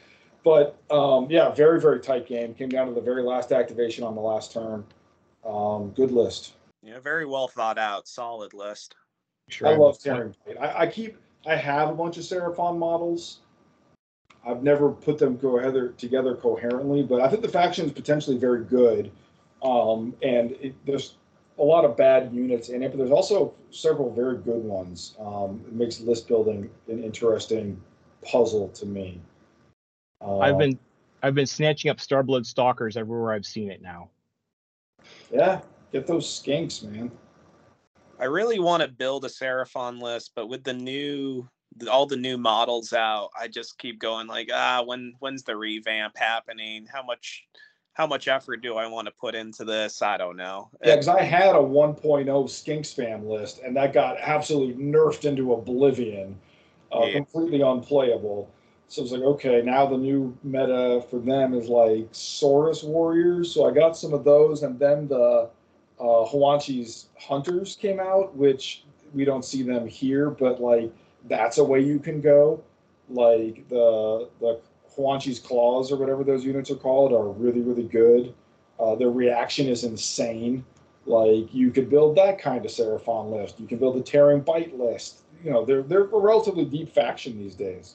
But, very, very tight game. Came down to the very last activation on the last turn. Good list. Yeah, very well thought out. Solid list. Sure. I love Tearing Bite. I have a bunch of Seraphon models. I've never put them together coherently, but I think the faction is potentially very good. There's a lot of bad units in it, but there's also several very good ones. It makes list building an interesting puzzle to me. I've been snatching up Starblood Stalkers everywhere I've seen it now. Yeah, get those skinks, man. I really want to build a Seraphon list, but with all the new models out, I just keep going like, when's the revamp happening? How much effort do I want to put into this? I don't know. Yeah, because I had a 1.0 Skink Spam list, and that got absolutely nerfed into oblivion, completely unplayable. So it's like, okay, now the new meta for them is like Saurus Warriors. So I got some of those, and then the Hwanchi's Hunters came out, which we don't see them here, but like that's a way you can go. Like the Hwanchi's Claws or whatever those units are called are really, really good. Their reaction is insane. Like, you could build that kind of Seraphon list. You can build a Tearing Bite list. You know, they're a relatively deep faction these days.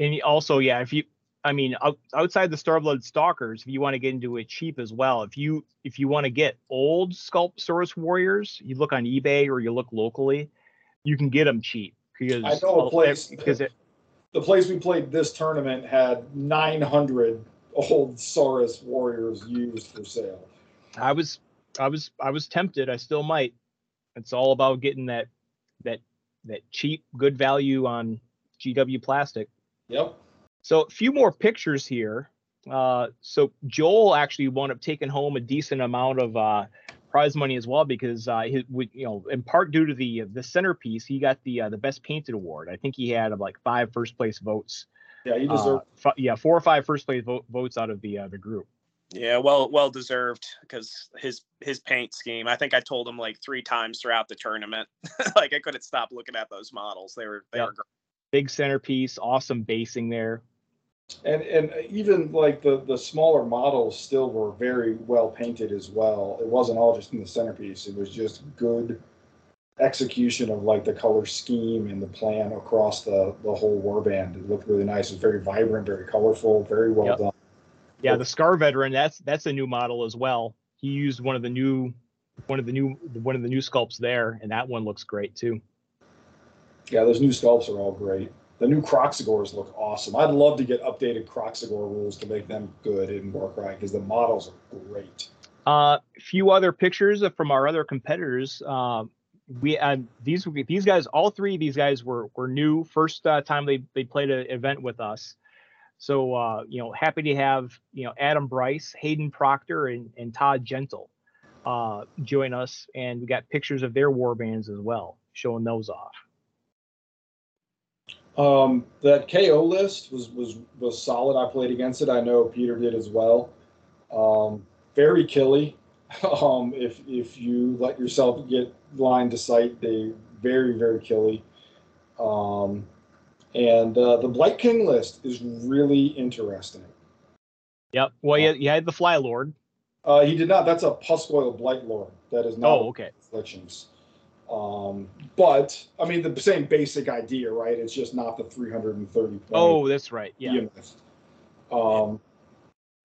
And also, yeah, if you, I mean, outside the Starblood Stalkers, if you want to get into it cheap as well, if you want to get old Sculptosaurus Warriors, you look on eBay or you look locally, you can get them cheap. Because I know a place, the place we played this tournament had 900 old Saurus Warriors used for sale. I was tempted. I still might. It's all about getting that cheap, good value on GW plastic. Yep. So a few more pictures here. So Joel actually wound up taking home a decent amount of prize money as well, because in part due to the centerpiece, he got the best painted award. I think he had like 5 first place votes. Yeah, he deserved. 4 or 5 first place votes out of the group. Yeah, well deserved, because his paint scheme. I think I told him like 3 times throughout the tournament. Like, I couldn't stop looking at those models. They were great. Big centerpiece, awesome basing there. And even like the smaller models still were very well painted as well. It wasn't all just in the centerpiece. It was just good execution of like the color scheme and the plan across the whole warband. It looked really nice. It was very vibrant, very colorful, very well done. Yeah, the Scar Veteran, that's a new model as well. He used one of the new sculpts there, and that one looks great too. Yeah, those new sculpts are all great. The new Croxagores look awesome. I'd love to get updated Croxagore rules to make them good in Warcry, because the models are great. A few other pictures from our other competitors. These guys, all 3 of these guys were new. First time they played an event with us. So, happy to have, Adam Bryce, Hayden Proctor, and Todd Gentle join us. And we got pictures of their warbands as well, showing those off. That KO list was solid. I played against it. I know Peter did as well. Very killy. If you let yourself get line to sight, they very, very killy. And the Blight King list is really interesting. Yep. Well, you had the Fly Lord. He did not. That's a Puscoil Blight Lord. That is not. Oh, okay. Afflictions. But I mean, the same basic idea, right? It's just not the 330. Oh, that's right. Yeah. EMS.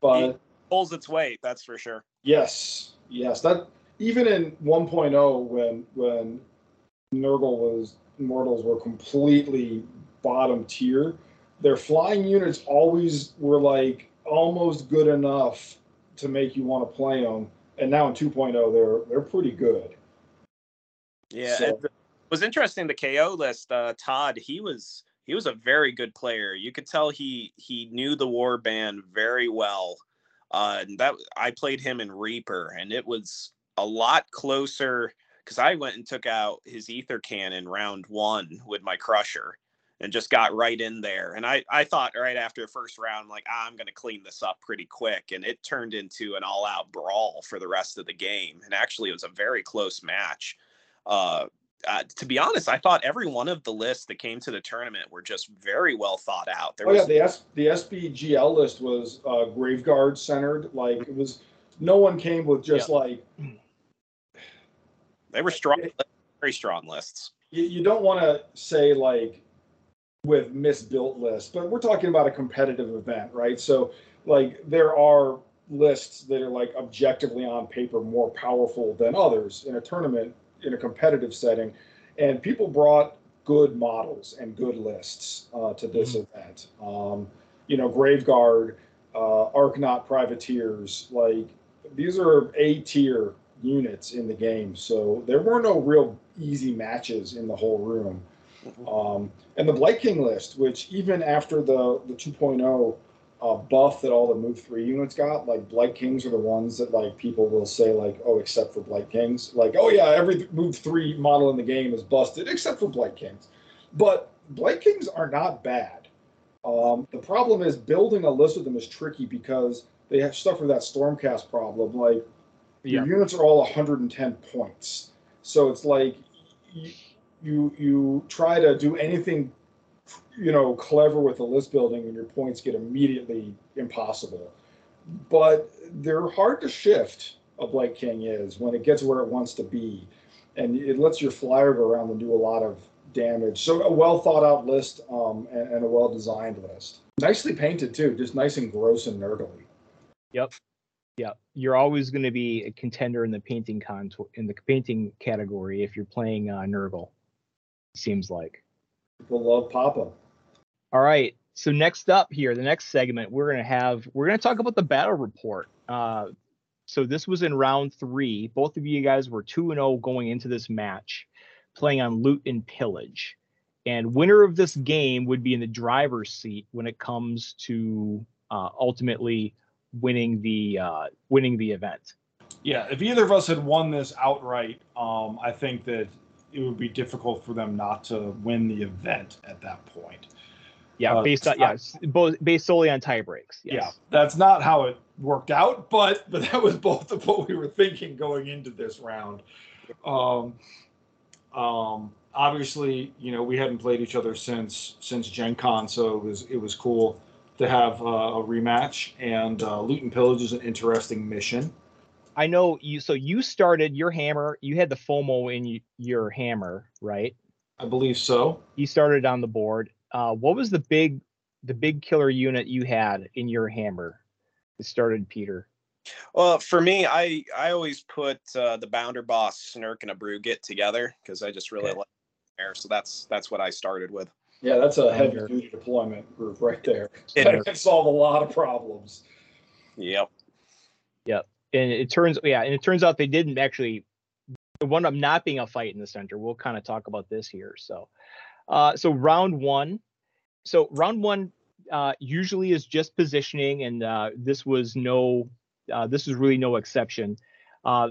But it pulls its weight. That's for sure. Yes. That even in 1.0, when Nurgle mortals were completely bottom tier, their flying units always were like almost good enough to make you want to play them. And now in 2.0, they're pretty good. Yeah, so. It was interesting. The KO list, Todd, he was a very good player. You could tell he knew the warband very well. That I played him in Reaper, and it was a lot closer, because I went and took out his ether cannon round 1 with my Crusher, and just got right in there. And I thought right after the first round, like, I'm going to clean this up pretty quick. And it turned into an all-out brawl for the rest of the game. And actually, it was a very close match. To be honest, I thought every one of the lists that came to the tournament were just very well thought out. The SBGL list was Graveguard centered. Like, it was, no one came with just like. They were strong, very strong lists. You don't want to say like with misbuilt lists, but we're talking about a competitive event, right? So like there are lists that are like objectively on paper more powerful than others in a tournament. In a competitive setting, and people brought good models and good lists to this event. Graveguard, Arknaut Privateers, like these are A tier units in the game. So there were no real easy matches in the whole room. And the Blight King list, which even after the 2.0 buff that all the move 3 units got, like Blight Kings are the ones that like people will say like, oh, except for Blight Kings, like, oh yeah, every move 3 model in the game is busted except for Blight Kings. But Blight Kings are not bad. The problem is building a list of them is tricky because they have suffered that Stormcast problem. Like, your units are all 110 points, so it's like you try to do anything, you know, clever with the list building, and your points get immediately impossible. But they're hard to shift. A Blight King is when it gets where it wants to be, and it lets your flyer go around and do a lot of damage. So a well thought out list and a well designed list, nicely painted too, just nice and gross and nerdly. Yep. You're always going to be a contender in the painting category if you're playing Nurgle. Seems like people love Papa. All right. So next up here, the next segment, we're going to talk about the battle report. So this was in round 3. Both of you guys were 2-0 going into this match, playing on Loot and Pillage. And winner of this game would be in the driver's seat when it comes to ultimately winning the event. Yeah, if either of us had won this outright, I think that it would be difficult for them not to win the event at that point. Yeah, based solely on tie breaks. Yes. Yeah, that's not how it worked out, but that was both of what we were thinking going into this round. Obviously, you know, we hadn't played each other since Gen Con, so it was cool to have a rematch. And Loot and Pillage is an interesting mission. I know you. So you started your hammer. You had the FOMO in your hammer, right? I believe so. You started on the board. What was the big killer unit you had in your hammer? It started, Peter. Well, for me, I always put the Bounder Boss, Snirk, and a Brew Git together because I just really like air. So that's what I started with. Yeah, that's a heavy duty deployment group right there. That can solve a lot of problems. Yep. And it turns out they didn't actually. It wound up not being a fight in the center. We'll kind of talk about this here. So round 1. So round 1 usually is just positioning, and this is really no exception. A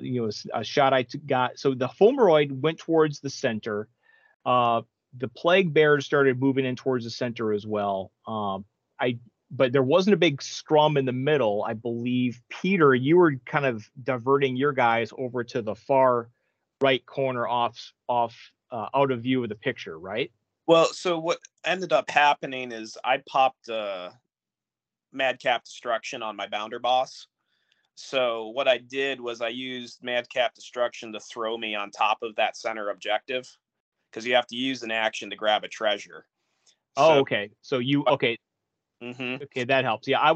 shot I got. So the Fomoroid went towards the center. The Plague Bearers started moving in towards the center as well. But there wasn't a big scrum in the middle. I believe, Peter, you were kind of diverting your guys over to the far right corner off out of view of the picture, right? Well, so what ended up happening is I popped Madcap Destruction on my Bounder Boss. So what I did was I used Madcap Destruction to throw me on top of that center objective, because you have to use an action to grab a treasure. Oh, so, okay. So you, okay. Mm-hmm. Okay, that helps. Yeah, I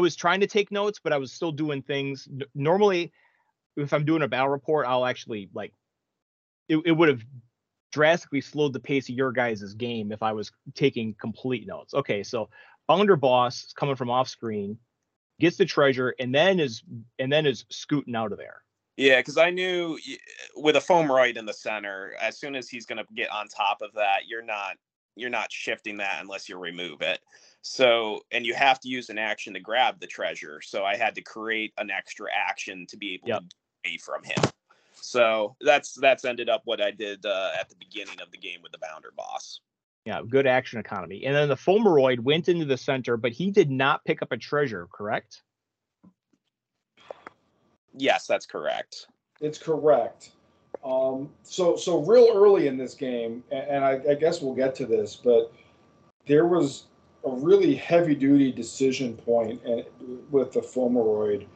was trying to take notes, but I was still doing things. Normally, if I'm doing a battle report, I'll actually, like, it would have drastically slowed the pace of your guys' game if I was taking complete notes. Okay, so Bounder Boss is coming from off screen, gets the treasure, and then is scooting out of there. Yeah, because I knew with a Fomoroid in the center, as soon as he's going to get on top of that, you're not shifting that unless you remove it. So, and you have to use an action to grab the treasure. So I had to create an extra action to be able to get away from him. So that's ended up what I did at the beginning of the game with the Bounder Boss. Yeah, good action economy. And then the Fomoroid went into the center, but he did not pick up a treasure, correct? Yes, that's correct. It's correct. So real early in this game, and I guess we'll get to this, but there was a really heavy-duty decision point with the Fomoroid.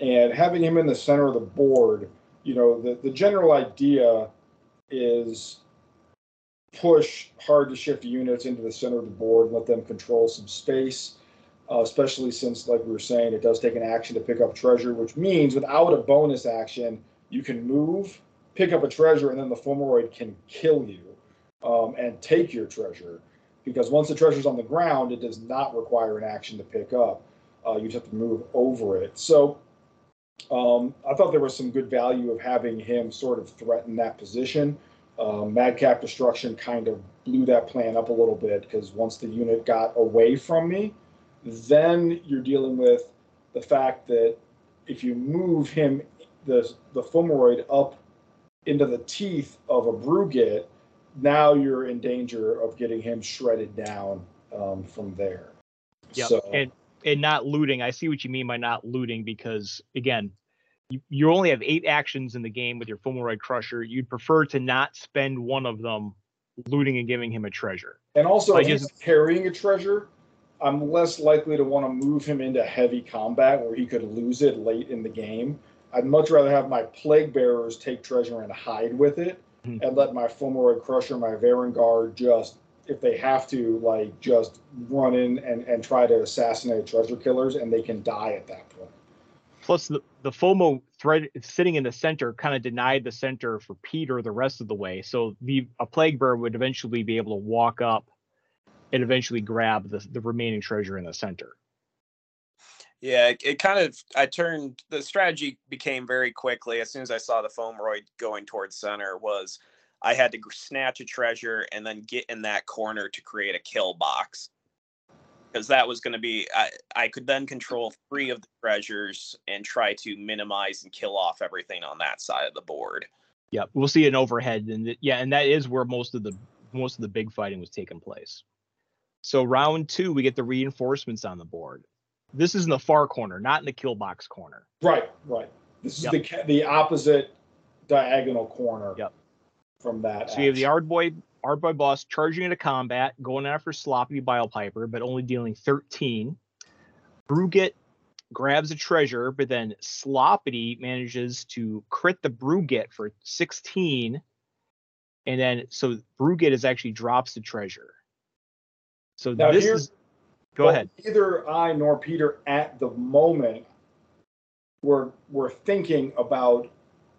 And having him in the center of the board, you know, the general idea is push hard-to-shift units into the center of the board and let them control some space. Especially since, like we were saying, it does take an action to pick up treasure, which means without a bonus action, you can move, pick up a treasure, and then the Fomoroid can kill you and take your treasure. Because once the treasure's on the ground, it does not require an action to pick up. You just have to move over it. So I thought there was some good value of having him sort of threaten that position. Madcap Destruction kind of blew that plan up a little bit, because once the unit got away from me, then you're dealing with the fact that if you move him, the Fomoroid, up into the teeth of a Brew Git, now you're in danger of getting him shredded down from there. Yeah, so, and not looting. I see what you mean by not looting, because, again, you only have 8 actions in the game with your Fomoroid Crusher. You'd prefer to not spend one of them looting and giving him a treasure. And also, if he's carrying a treasure, I'm less likely to want to move him into heavy combat where he could lose it late in the game. I'd much rather have my Plague Bearers take treasure and hide with it, and let my Fomoroid Crusher, my Varanguard, just, if they have to, like, just run in and try to assassinate treasure killers, and they can die at that point. Plus, the FOMO thread sitting in the center kind of denied the center for Peter the rest of the way. So a Plague Bearer would eventually be able to walk up and eventually grab the remaining treasure in the center. Yeah, the strategy became very quickly, as soon as I saw the Fomoroid going towards center, was I had to snatch a treasure and then get in that corner to create a kill box. Because that was going to be, I could then control 3 of the treasures and try to minimize and kill off everything on that side of the board. Yeah, we'll see an overhead. And that is where most of the big fighting was taking place. So round 2, we get the reinforcements on the board. This is in the far corner, not in the kill box corner. Right. This is the opposite diagonal corner from that. So you have the Ardboy Boss charging into combat, going after Sloppity Biopiper, but only dealing 13. Brew Git grabs a treasure, but then Sloppity manages to crit the Brew Git for 16. And then, so Brew Git actually drops the treasure. So now this is... Go ahead. Neither I nor Peter at the moment were thinking about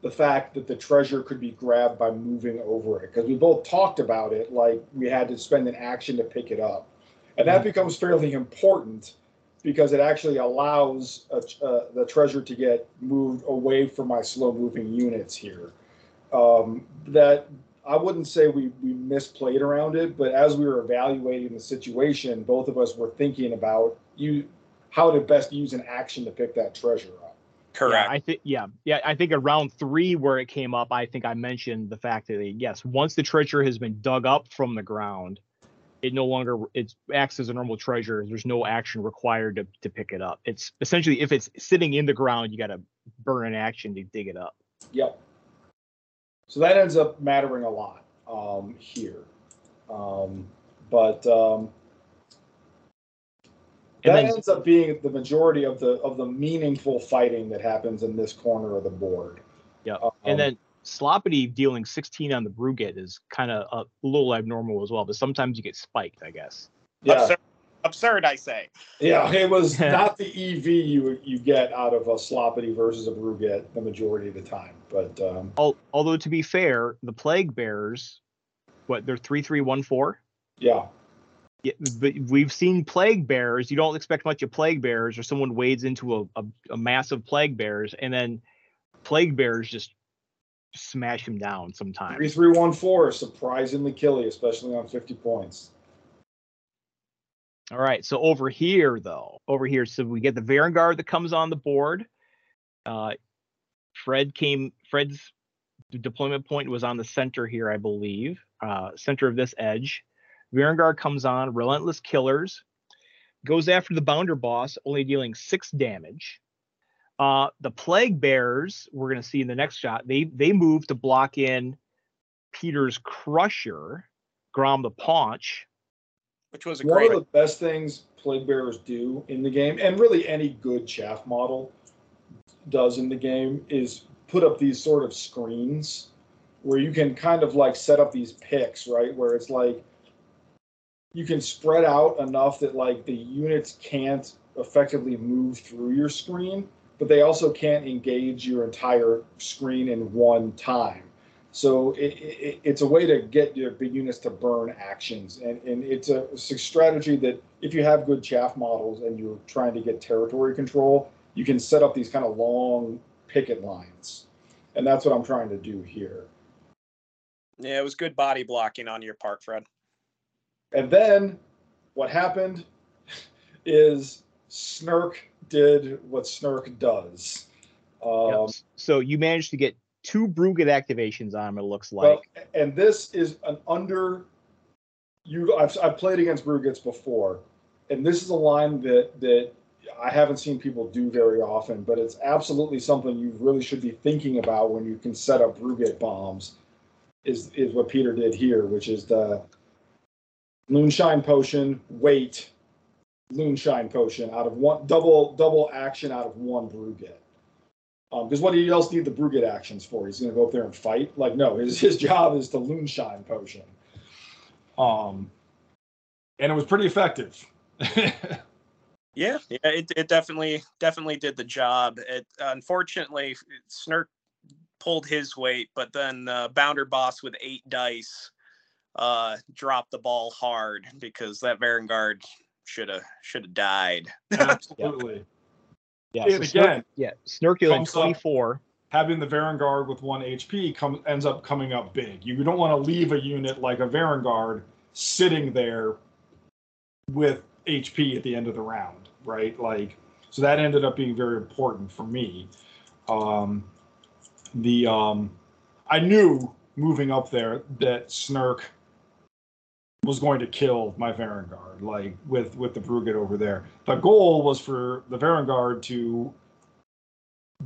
the fact that the treasure could be grabbed by moving over it, because we both talked about it, like we had to spend an action to pick it up. And that becomes fairly important, because it actually allows the treasure to get moved away from my slow-moving units here. That I wouldn't say we misplayed around it, but as we were evaluating the situation, both of us were thinking about how to best use an action to pick that treasure up. Correct. Yeah, I think around 3 where it came up, I think I mentioned the fact that, yes, once the treasure has been dug up from the ground, it no longer acts as a normal treasure. There's no action required to pick it up. It's essentially, if it's sitting in the ground, you got to burn an action to dig it up. Yep. So that ends up mattering a lot here. That ends up being the majority of the meaningful fighting that happens in this corner of the board. Yeah. And then Sloppity dealing 16 on the Brew Git is kind of a little abnormal as well, but sometimes you get spiked, I guess. Yeah. Absurd, I say. Yeah, it was not the EV you get out of a Sloppity versus a Brew Git the majority of the time. But although, to be fair, the Plague Bearers, they're 3-3-1-4? Yeah. But we've seen Plague Bearers. You don't expect much of Plague Bearers, or someone wades into a massive Plague Bearers, and then Plague Bearers just smash him down sometimes. 3-3-1-4 is surprisingly killy, especially on 50 points. All right, so over here, so we get the Varanguard that comes on the board. Fred's deployment point was on the center here, I believe, center of this edge. Varanguard comes on, Relentless Killers, goes after the Bounder Boss, only dealing 6 damage. The Plague Bearers, we're going to see in the next shot, they move to block in Peter's Crusher, Grom the Paunch. Which was one of the best things Plague Bearers do in the game, and really any good chaff model does in the game, is put up these sort of screens where you can kind of like set up these picks, right? Where it's like you can spread out enough that like the units can't effectively move through your screen, but they also can't engage your entire screen in one time. So it's a way to get your big units to burn actions. And it's a strategy that if you have good chaff models and you're trying to get territory control, you can set up these kind of long picket lines. And that's what I'm trying to do here. Yeah, it was good body blocking on your part, Fred. And then what happened is Snirk did what Snirk does. So you managed to get 2 Brew Git activations on him, it looks like. Well, and this is an under... I've played against Brew Gits before, and this is a line that I haven't seen people do very often, but it's absolutely something you really should be thinking about when you can set up Brew Git bombs, is what Peter did here, which is the Moonshine Potion, wait, Moonshine Potion out of one, double action out of one Brew Git. Because what do you else need the Brew Git actions for? He's going to go up there and fight? Like, no, his job is to Moonshine Potion. And it was pretty effective. yeah, it definitely did the job. It unfortunately Snirk pulled his weight, but then Bounder Boss with 8 dice dropped the ball hard, because that Varanguard should have died. Absolutely. Yeah. So again, Snirk dealing 24. Having the Varanguard with 1 HP ends up coming up big. You don't want to leave a unit like a Varanguard sitting there with HP at the end of the round, right? Like, so that ended up being very important for me. I knew moving up there that Snirk was going to kill my Varanguard, like with the Brew Git over there. The goal was for the Varanguard to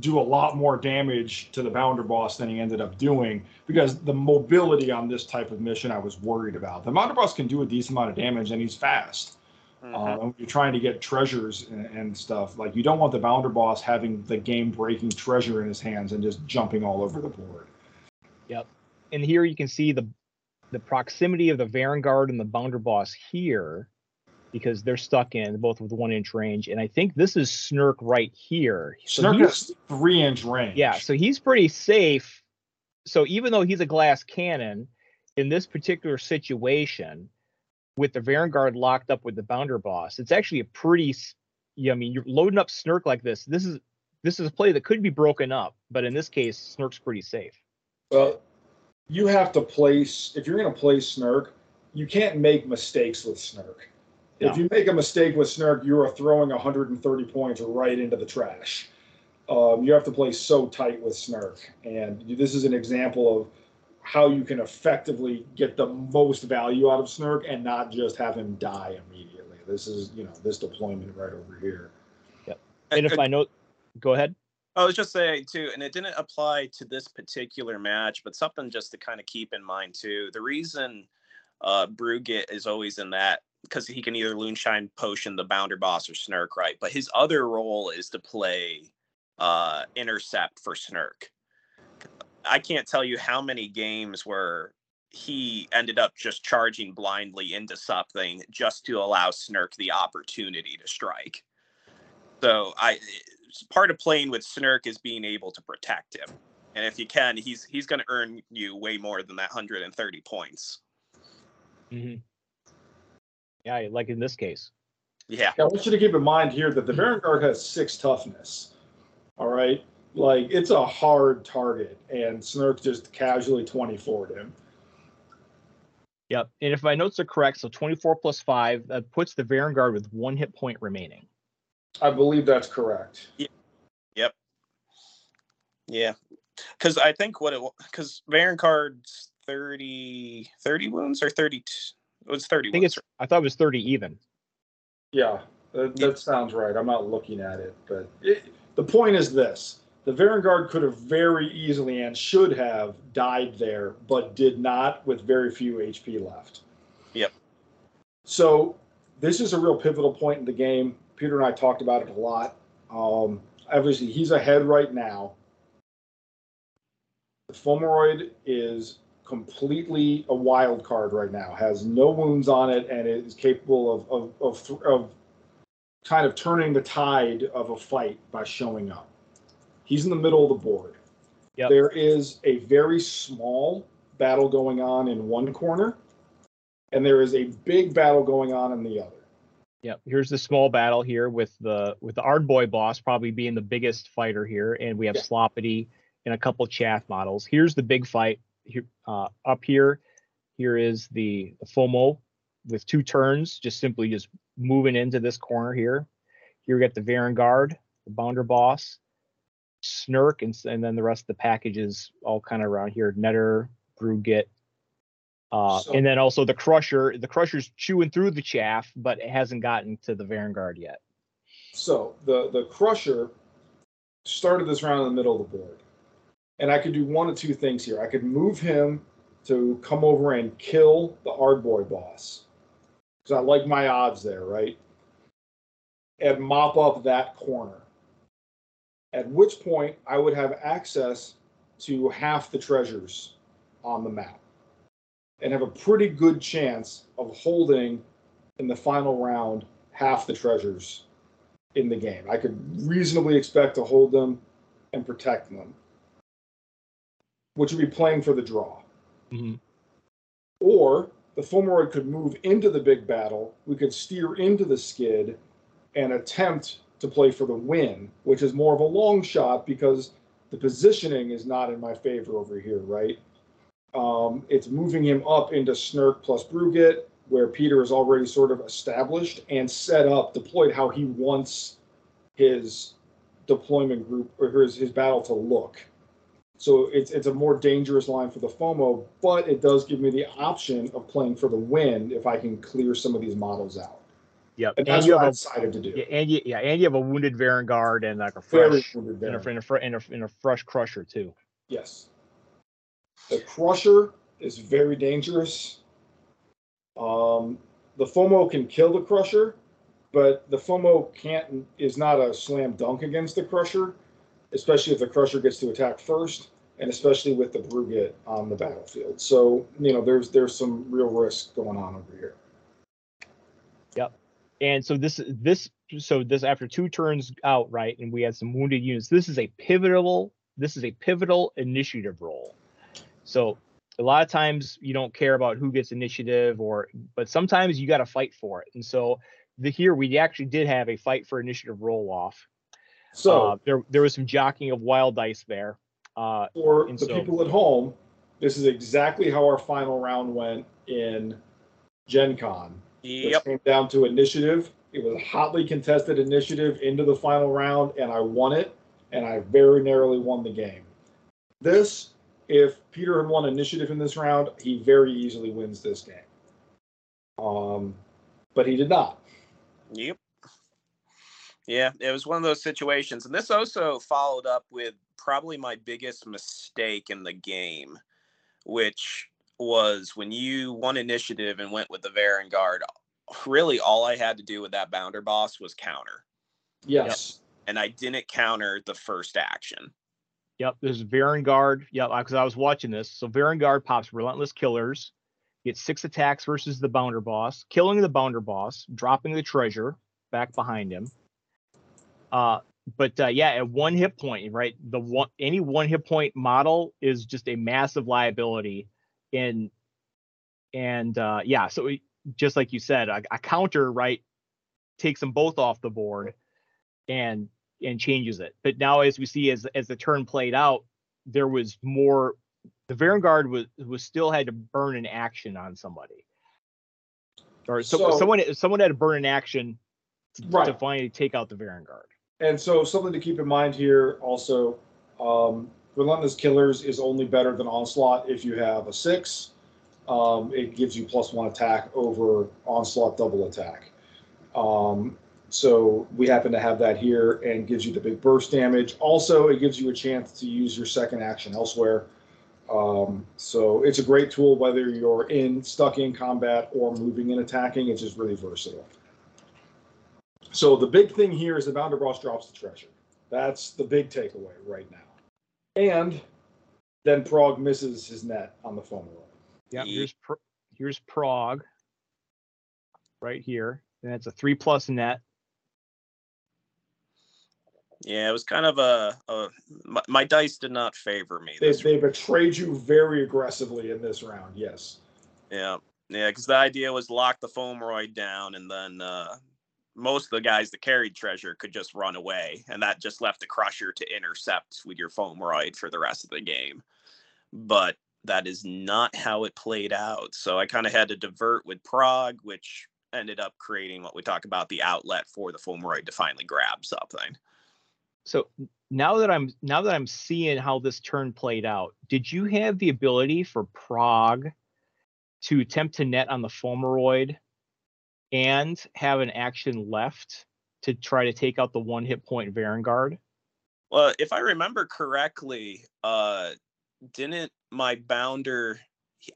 do a lot more damage to the Bounder Boss than he ended up doing, because the mobility on this type of mission I was worried about. The Bounder Boss can do a decent amount of damage, and he's fast. And you're trying to get treasures and stuff, like, you don't want the Bounder Boss having the game-breaking treasure in his hands and just jumping all over the board. Yep. And here you can see the proximity of the Varanguard and the Bounder Boss here, because they're stuck in both with 1-inch range. And I think this is Snirk right here. So Snirk has 3-inch range. Yeah, so he's pretty safe. So even though he's a glass cannon, in this particular situation, with the Varanguard locked up with the Bounder Boss, it's actually a pretty, you're loading up Snirk like this. This is a play that could be broken up, but in this case, Snirk's pretty safe. Well, you have to place, if you're going to play Snirk, you can't make mistakes with Snirk. No. If you make a mistake with Snirk, you are throwing 130 points right into the trash. You have to play so tight with Snirk. And this is an example of how you can effectively get the most value out of Snirk and not just have him die immediately. This is, this deployment right over here. Yep. And if I know... Go ahead. I was just saying, too, and it didn't apply to this particular match, but something just to kind of keep in mind, too. The reason Brew Git is always in that, because he can either Moonshine Potion the Bounder Boss or Snirk, right? But his other role is to play intercept for Snirk. I can't tell you how many games where he ended up just charging blindly into something just to allow Snirk the opportunity to strike. So part of playing with Snirk is being able to protect him. And if you can, he's going to earn you way more than that 130 points. Mm-hmm. Yeah, like in this case. Yeah. I want you to keep in mind here that the Varanguard has 6 toughness. All right? Like, it's a hard target, and Snirk just casually 24'd him. Yep. And if my notes are correct, so 24 + 5, that puts the Varanguard with 1 hit point remaining. I believe that's correct. Yeah. Yep. Yeah. Because I think because Varanguard's 30 wounds or 32. It was 30. I thought it was 30 even. Yeah, that sounds right. I'm not looking at it, but the point is this: the Varanguard could have very easily and should have died there, but did not, with very few HP left. Yep. So this is a real pivotal point in the game. Peter and I talked about it a lot. Obviously, he's ahead right now. The Fomoroid is completely a wild card right now, has no wounds on it, and is capable of kind of turning the tide of a fight by showing up. He's in the middle of the board. Yep. There is a very small battle going on in one corner, and there is a big battle going on in the other. Yeah, here's the small battle here with the Ardboy Boss probably being the biggest fighter here, and we have Sloppity and a couple chaff models. Here's the big fight. here, up here. Here is the FOMO with two turns, just moving into this corner here. Here we got the Varanguard, the Bounder Boss, Snirk, and then the rest of the packages all kind of around here. Netter, Brew Gits, and then also the Crusher. The Crusher's chewing through the chaff, but it hasn't gotten to the Varanguard yet. So the Crusher started this round in the middle of the board. And I could do one of two things here. I could move him to come over and kill the Ardboy Boss, because I like my odds there, right? And mop up that corner. At which point, I would have access to half the treasures on the map and have a pretty good chance of holding, in the final round, half the treasures in the game. I could reasonably expect to hold them and protect them, which would be playing for the draw. Mm-hmm. Or the Fomoroid could move into the big battle. We could steer into the skid and attempt to play for the win, which is more of a long shot because the positioning is not in my favor over here, right? It's moving him up into Snirk plus Brew Gits, where Peter is already sort of established and set up, deployed how he wants his deployment group or his battle to look. So it's a more dangerous line for the FOMO, but it does give me the option of playing for the win if I can clear some of these models out. Yep. And that's what I decided to do. Yeah, and you have a wounded Varanguard and like a fresh and a fresh Crusher too. Yes. The Crusher is very dangerous. The FOMO can kill the Crusher, but the FOMO can't is not a slam dunk against the Crusher, especially if the Crusher gets to attack first, and especially with the Brew Gits on the battlefield. So, you know, there's some real risk going on over here. Yep. And so this after two turns out, right, and we had some wounded units, this is a pivotal initiative roll. So a lot of times you don't care about who gets initiative, but sometimes you got to fight for it. And so here we actually did have a fight for initiative roll off. So there was some jockeying of wild dice there. For the people at home, this is exactly how our final round went in Gen Con. Yep. It came down to initiative. It was a hotly contested initiative into the final round, and I won it, and I very narrowly won the game. If Peter had won initiative in this round, he very easily wins this game. But he did not. Yep. Yeah, it was one of those situations. And this also followed up with probably my biggest mistake in the game, which was when you won initiative and went with the Varanguard, really all I had to do with that Bounder Boss was counter. Yes. Yep. And I didn't counter the first action. Yep, there's Varanguard. Yep, because I was watching this. So Varanguard pops Relentless Killers, gets 6 attacks versus the Bounder Boss, killing the Bounder Boss, dropping the treasure back behind him. Yeah, at 1 hit point, right? Any 1 hit point model is just a massive liability. Yeah, so just like you said, a counter, right, takes them both off the board and changes it. But now, as we see, as the turn played out, there was more. The Varanguard was still had to burn an action on somebody, or someone had to burn an action to finally take out the Varanguard. And so, something to keep in mind here also: Relentless Killers is only better than Onslaught if you have a 6. It gives you +1 attack over Onslaught double attack. So we happen to have that here, and gives you the big burst damage. Also, it gives you a chance to use your second action elsewhere. So it's a great tool, whether you're stuck in combat or moving and attacking. It's just really versatile. So the big thing here is the Bounder Boss drops the treasure. That's the big takeaway right now. And then Prog misses his net on the phone roll. Yeah, here's Prog right here, and that's a 3+ net. Yeah, it was kind of my dice did not favor me. They betrayed you very aggressively in this round, yes. Yeah, because the idea was lock the Fomoroid down, and then most of the guys that carried treasure could just run away, and that just left the Crusher to intercept with your Fomoroid for the rest of the game. But that is not how it played out. So I kind of had to divert with Prog, which ended up creating what we talk about, the outlet for the Fomoroid to finally grab something. So now that I'm seeing how this turn played out, did you have the ability for Prog to attempt to net on the Fomoroid and have an action left to try to take out the one hit point Varanguard? Well, if I remember correctly, didn't my Bounder,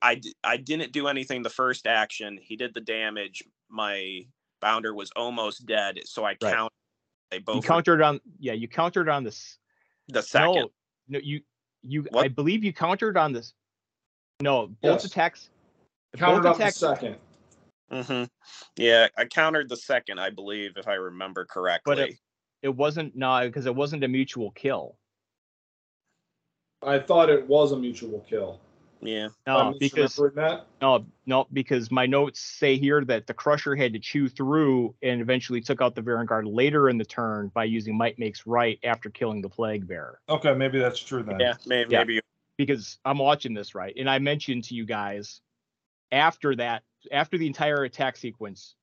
I didn't do anything the first action. He did the damage. My Bounder was almost dead, so I counted. Right. They both you countered on this. The second. No, you what? I believe you countered on this. No, both attacks. Countered on the second. Mm-hmm. Yeah, I countered the second, I believe, if I remember correctly. But it wasn't, no, because it wasn't a mutual kill. I thought it was a mutual kill. Yeah. No, because my notes say here that the Crusher had to chew through and eventually took out the Varanguard later in the turn by using Might Makes Right after killing the Plague Bearer. Okay, maybe that's true then. Yeah, maybe. Because I'm watching this, right? And I mentioned to you guys after that, after the entire attack sequence,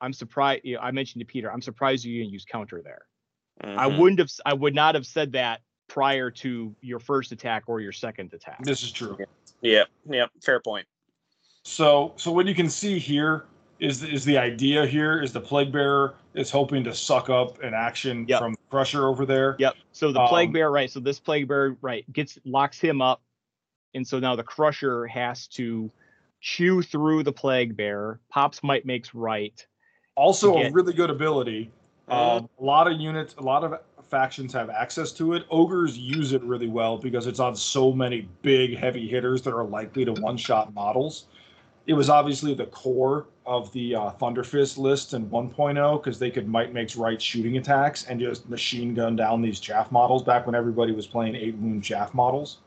I'm surprised. You know, I mentioned to Peter, I'm surprised you didn't use counter there. Mm-hmm. I would not have said that prior to your first attack or your second attack. This is true. Yeah. Fair point. So what you can see here is the idea here is the Plague Bearer is hoping to suck up an action from the Crusher over there. Yep. So the Plague Bearer, right? So this Plague Bearer, right, locks him up, and so now the Crusher has to chew through the Plague Bearer. Pops Might Makes Right. Also a really good ability. A lot of units, a lot of factions have access to it. Ogres use it really well because it's on so many big, heavy hitters that are likely to one-shot models. It was obviously the core of the Thunderfist list in 1.0 because they could Might Makes Right shooting attacks and just machine gun down these chaff models back when everybody was playing 8-wound chaff models.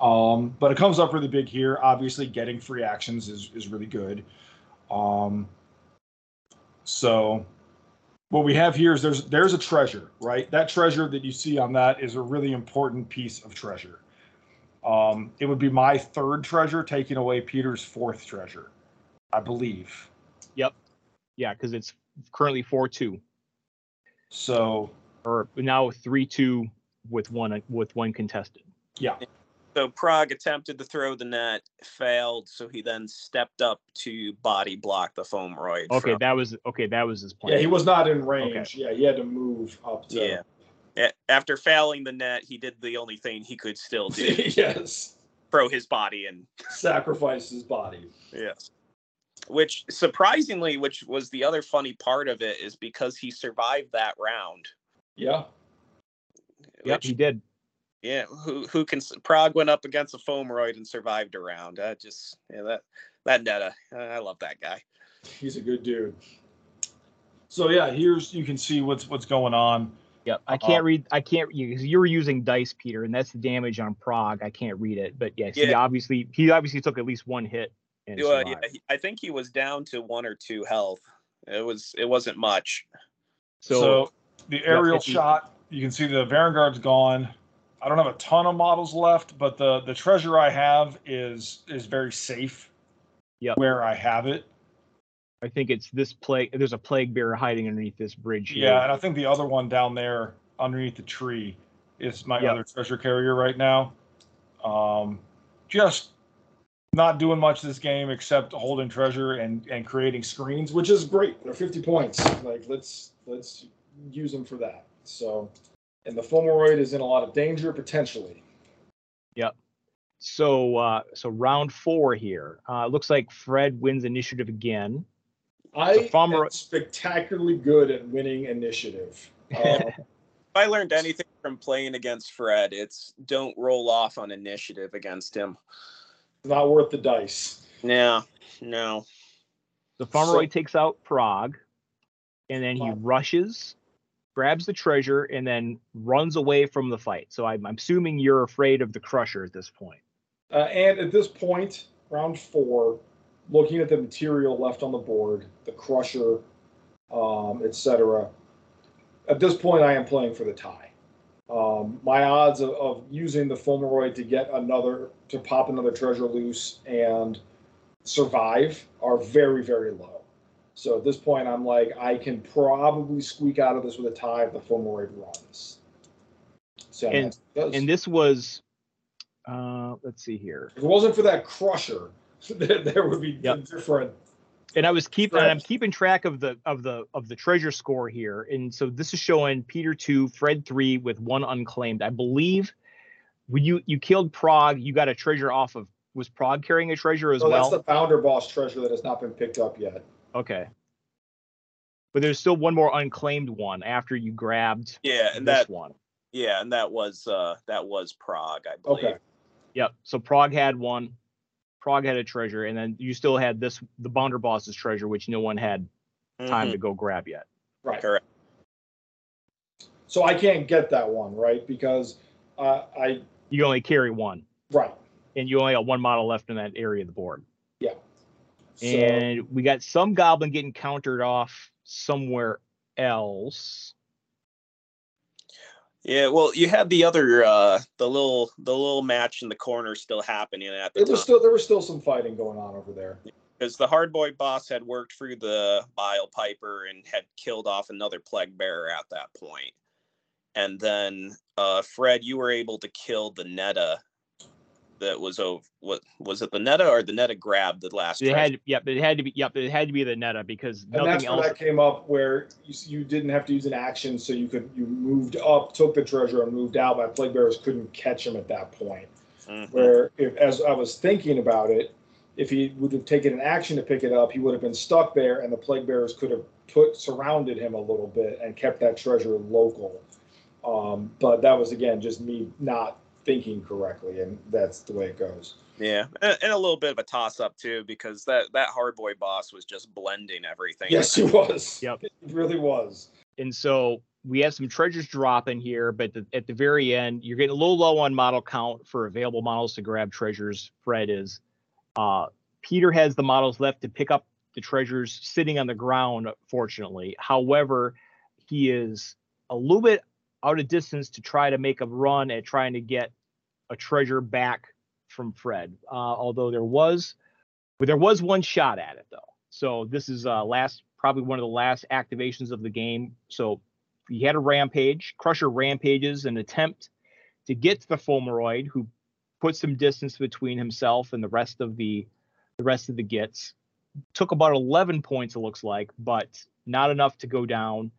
But it comes up really big here. Obviously, getting free actions is really good. So what we have here is there's a treasure, right? That treasure that you see on that is a really important piece of treasure. It would be my third treasure, taking away Peter's fourth treasure, I believe. Yep. Yeah, because it's currently 4-2. So, or now 3-2 with one contested. Yeah. So Prog attempted to throw the net, failed, so he then stepped up to body block the Fomoroid. That was his plan. Yeah, he was not in range. Okay. Yeah, he had to move up to. Yeah. After failing the net, he did the only thing he could still do. Yes. Throw his body and sacrifice his body. Yes. Which surprisingly, which was the other funny part of it, is because he survived that round. Yeah. Yep, he did. Yeah, who can? Prog went up against a Fomoroid and survived a round. That Netta, I love that guy. He's a good dude. So yeah, you can see what's going on. Yeah, I can't read. I can't. You were using dice, Peter, and that's the damage on Prog. I can't read it, but yes, yeah. He obviously took at least one hit. And survived. Yeah, I think he was down to 1 or 2 health. It wasn't much. So the aerial shot. You can see the Varanguard's gone. I don't have a ton of models left, but the treasure I have is very safe. Yep. Where I have it. I think it's this plague. There's a Plague Bearer hiding underneath this bridge here. Yeah, and I think the other one down there underneath the tree is my other treasure carrier right now. Just not doing much this game except holding treasure and creating screens, which is great. They're 50 points. Like let's use them for that. So. And the Fomoroid is in a lot of danger, potentially. Yep. So round 4 here. Looks like Fred wins initiative again. I am spectacularly good at winning initiative. If I learned anything from playing against Fred, it's don't roll off on initiative against him. Not worth the dice. No. The Fomoroid takes out Prog, and then he rushes, grabs the treasure, and then runs away from the fight. So I'm assuming you're afraid of the Crusher at this point. And at this point, round 4, looking at the material left on the board, the Crusher, etc. At this point, I am playing for the tie. My odds of using the Fomoroid to get another, to pop another treasure loose and survive are very, very low. So at this point, I'm like, I can probably squeak out of this with a tie if the Fomoroid runs. So and this was, let's see here. If it wasn't for that Crusher, there would be different. And I was keeping, and I'm keeping track of the treasure score here, and so this is showing Peter 2, Fred 3 with 1 unclaimed. I believe when you killed Prog, you got a treasure off of. Was Prog carrying a treasure as well? That's the Bounder Boss treasure that has not been picked up yet. Okay, but there's still one more unclaimed one after you grabbed. Yeah, and this one. Yeah, and that was Prog, I believe. Okay. Yep. So Prog had one. Prog had a treasure, and then you still had this, the Bounder Boss's treasure, which no one had time to go grab yet. Right. Correct. So I can't get that one, right? Because you only carry one. Right. And you only got one model left in that area of the board. Yeah. So, and we got some goblin getting countered off somewhere else. Yeah, well, you had the other, the little match in the corner still happening at the time. There was still some fighting going on over there. Because the Ardboy Boss had worked through the Biopiper and had killed off another Plague Bearer at that point. And then, Fred, you were able to kill the Netta. That was was it the Netta, or the Netta grabbed the last? It had to be the Netta, because and nothing else. That came up where you didn't have to use an action, so you moved up, took the treasure, and moved out. My Plague Bearers couldn't catch him at that point. Where, as I was thinking about it, if he would have taken an action to pick it up, he would have been stuck there, and the Plague Bearers could have surrounded him a little bit and kept that treasure local. But that was again just me not thinking correctly, and that's the way it goes. Yeah, and a little bit of a toss-up too, because that Ardboy Boss was just blending everything. Yes, he was. Yep, it really was. And so we have some treasures dropping here, but at the very end, you're getting a little low on model count for available models to grab treasures. Fred is. Peter has the models left to pick up the treasures sitting on the ground, fortunately. However, he is a little bit out of distance to try to make a run at trying to get a treasure back from Fred. Although there was one shot at it, though. So this is probably one of the last activations of the game. So he had a rampage. Crusher rampages an attempt to get to the Fomoroid, who put some distance between himself and the rest of the Gits. Took about 11 points, it looks like, but not enough to go down.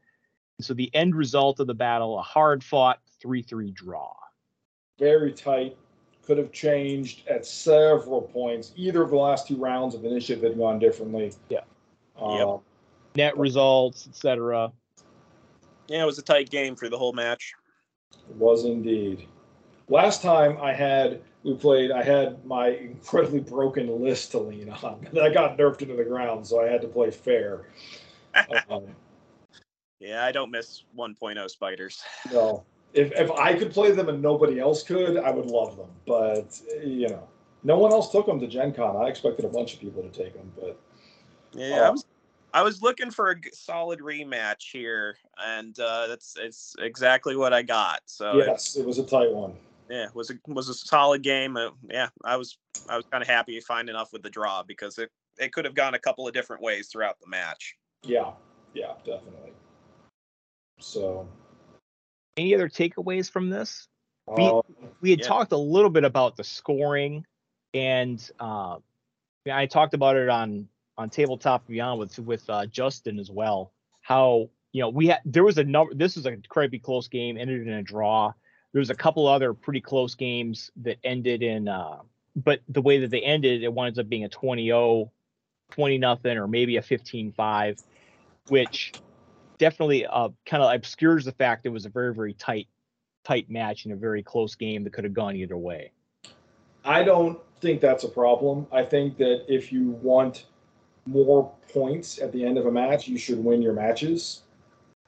So the end result of the battle, a hard-fought 3-3 draw. Very tight. Could have changed at several points. Either of the last two rounds of initiative had gone differently. Yeah. Net results, etc. Yeah, it was a tight game for the whole match. It was indeed. Last time I had my incredibly broken list to lean on. I got nerfed into the ground, so I had to play fair. Yeah, I don't miss 1.0 spiders. No. If I could play them and nobody else could, I would love them. But, you know, no one else took them to Gen Con. I expected a bunch of people to take them. But yeah, I was looking for a solid rematch here, and it's exactly what I got. So yes, it was a tight one. Yeah, it was a solid game. Yeah, I was kind of happy finding off with the draw, because it could have gone a couple of different ways throughout the match. Yeah, definitely. So, any other takeaways from this? We had talked a little bit about the scoring, and I talked about it on Tabletop Beyond with Justin as well. How, you know, there was a number. This is a crappy close game, ended in a draw. There was a couple other pretty close games that ended in, but the way that they ended, it winds up being a 20-0, 20-0, or maybe a 15-5, which definitely kind of obscures the fact it was a very, very tight match and a very close game that could have gone either way. I don't think that's a problem. I think that if you want more points at the end of a match, you should win your matches.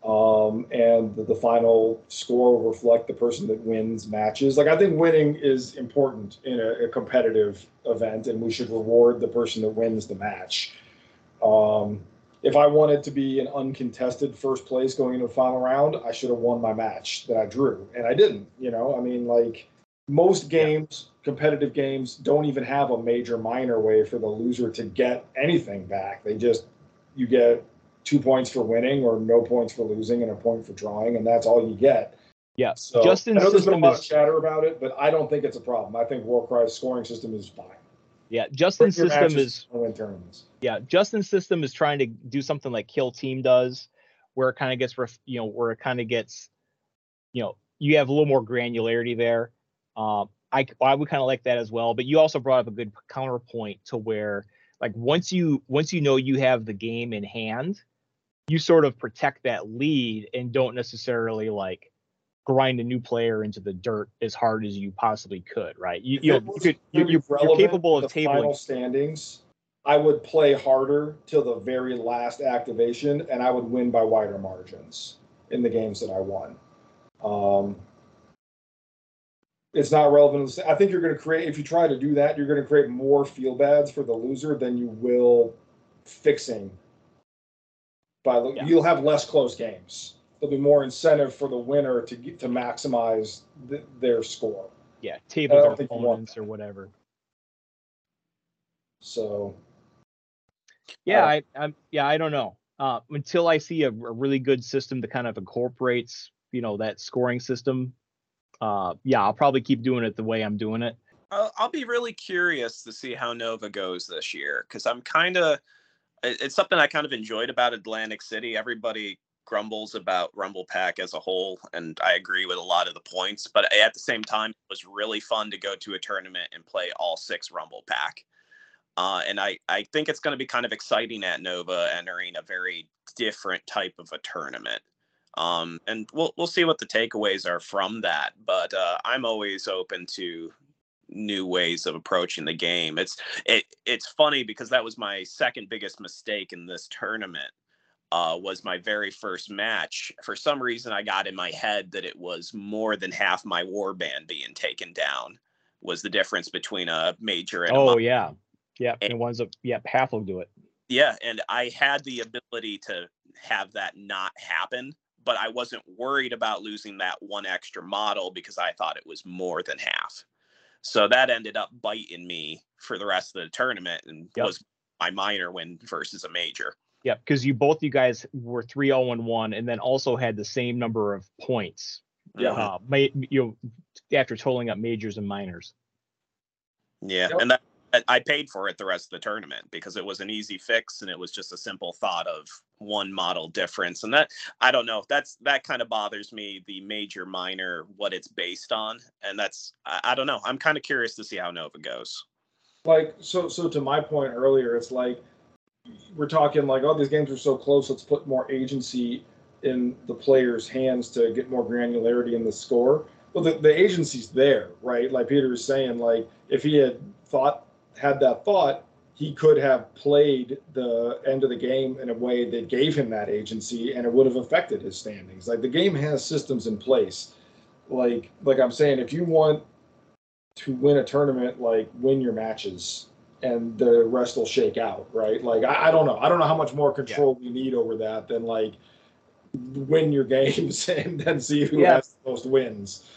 And the final score will reflect the person that wins matches. Like, I think winning is important in a competitive event, and we should reward the person that wins the match. if I wanted to be an uncontested first place going into the final round, I should have won my match that I drew, and I didn't. You know, I mean, like most games, competitive games, don't even have a major minor way for the loser to get anything back. They just, you get 2 points for winning or no points for losing and a point for drawing, and that's all you get. Yeah, so Justin's I know there's been a lot of chatter about it, but I don't think it's a problem. I think Warcry's scoring system is fine. Yeah, Justin's system is Justin's system is trying to do something like Kill Team does, where it kind of gets, you know, you have a little more granularity there. I would kind of like that as well. But you also brought up a good counterpoint to where, like, once you know you have the game in hand, you sort of protect that lead and don't necessarily like grind a new player into the dirt as hard as you possibly could, right? You're capable of tabling final standings. I would play harder till the very last activation, and I would win by wider margins in the games that I won. It's not relevant. I think you're going to create, if you try to do that, you're going to create more feel bads for the loser than you will fixing. You'll have less close games. There'll be more incentive for the winner to maximize their score. Yeah, table their opponents or whatever. So, yeah, I don't know. Until I see a really good system that kind of incorporates, you know, that scoring system. I'll probably keep doing it the way I'm doing it. I'll be really curious to see how Nova goes this year, because it's something I kind of enjoyed about Atlantic City. Everybody grumbles about Rumble Pack as a whole, and I agree with a lot of the points, but at the same time, it was really fun to go to a tournament and play all 6 Rumble Pack. And I think it's going to be kind of exciting at Nova, entering a very different type of a tournament. And we'll see what the takeaways are from that. But I'm always open to new ways of approaching the game. It's funny because that was my second biggest mistake in this tournament. Was my very first match. For some reason, I got in my head that it was more than half my warband being taken down was the difference between a major and a minor. Half will do it. Yeah, and I had the ability to have that not happen, but I wasn't worried about losing that one extra model because I thought it was more than half. So that ended up biting me for the rest of the tournament and was my minor win versus a major. Yeah, because you guys were 3-0-1 and then also had the same number of points. Yeah, after totaling up majors and minors. Yeah, and that I paid for it the rest of the tournament because it was an easy fix and it was just a simple thought of one model difference. And that, I don't know, that kind of bothers me, the major minor, what it's based on, and that's I don't know. I'm kind of curious to see how Nova goes. Like so to my point earlier, it's like, we're talking like, oh, these games are so close, let's put more agency in the players' hands to get more granularity in the score. Well, the agency's there, right? Like Peter was saying, like if he had that thought, he could have played the end of the game in a way that gave him that agency, and it would have affected his standings. Like the game has systems in place. Like I'm saying, if you want to win a tournament, like win your matches, and the rest will shake out, right? Like, I don't know. I don't know how much more control we need over that than, like, win your games and then see who has the most wins.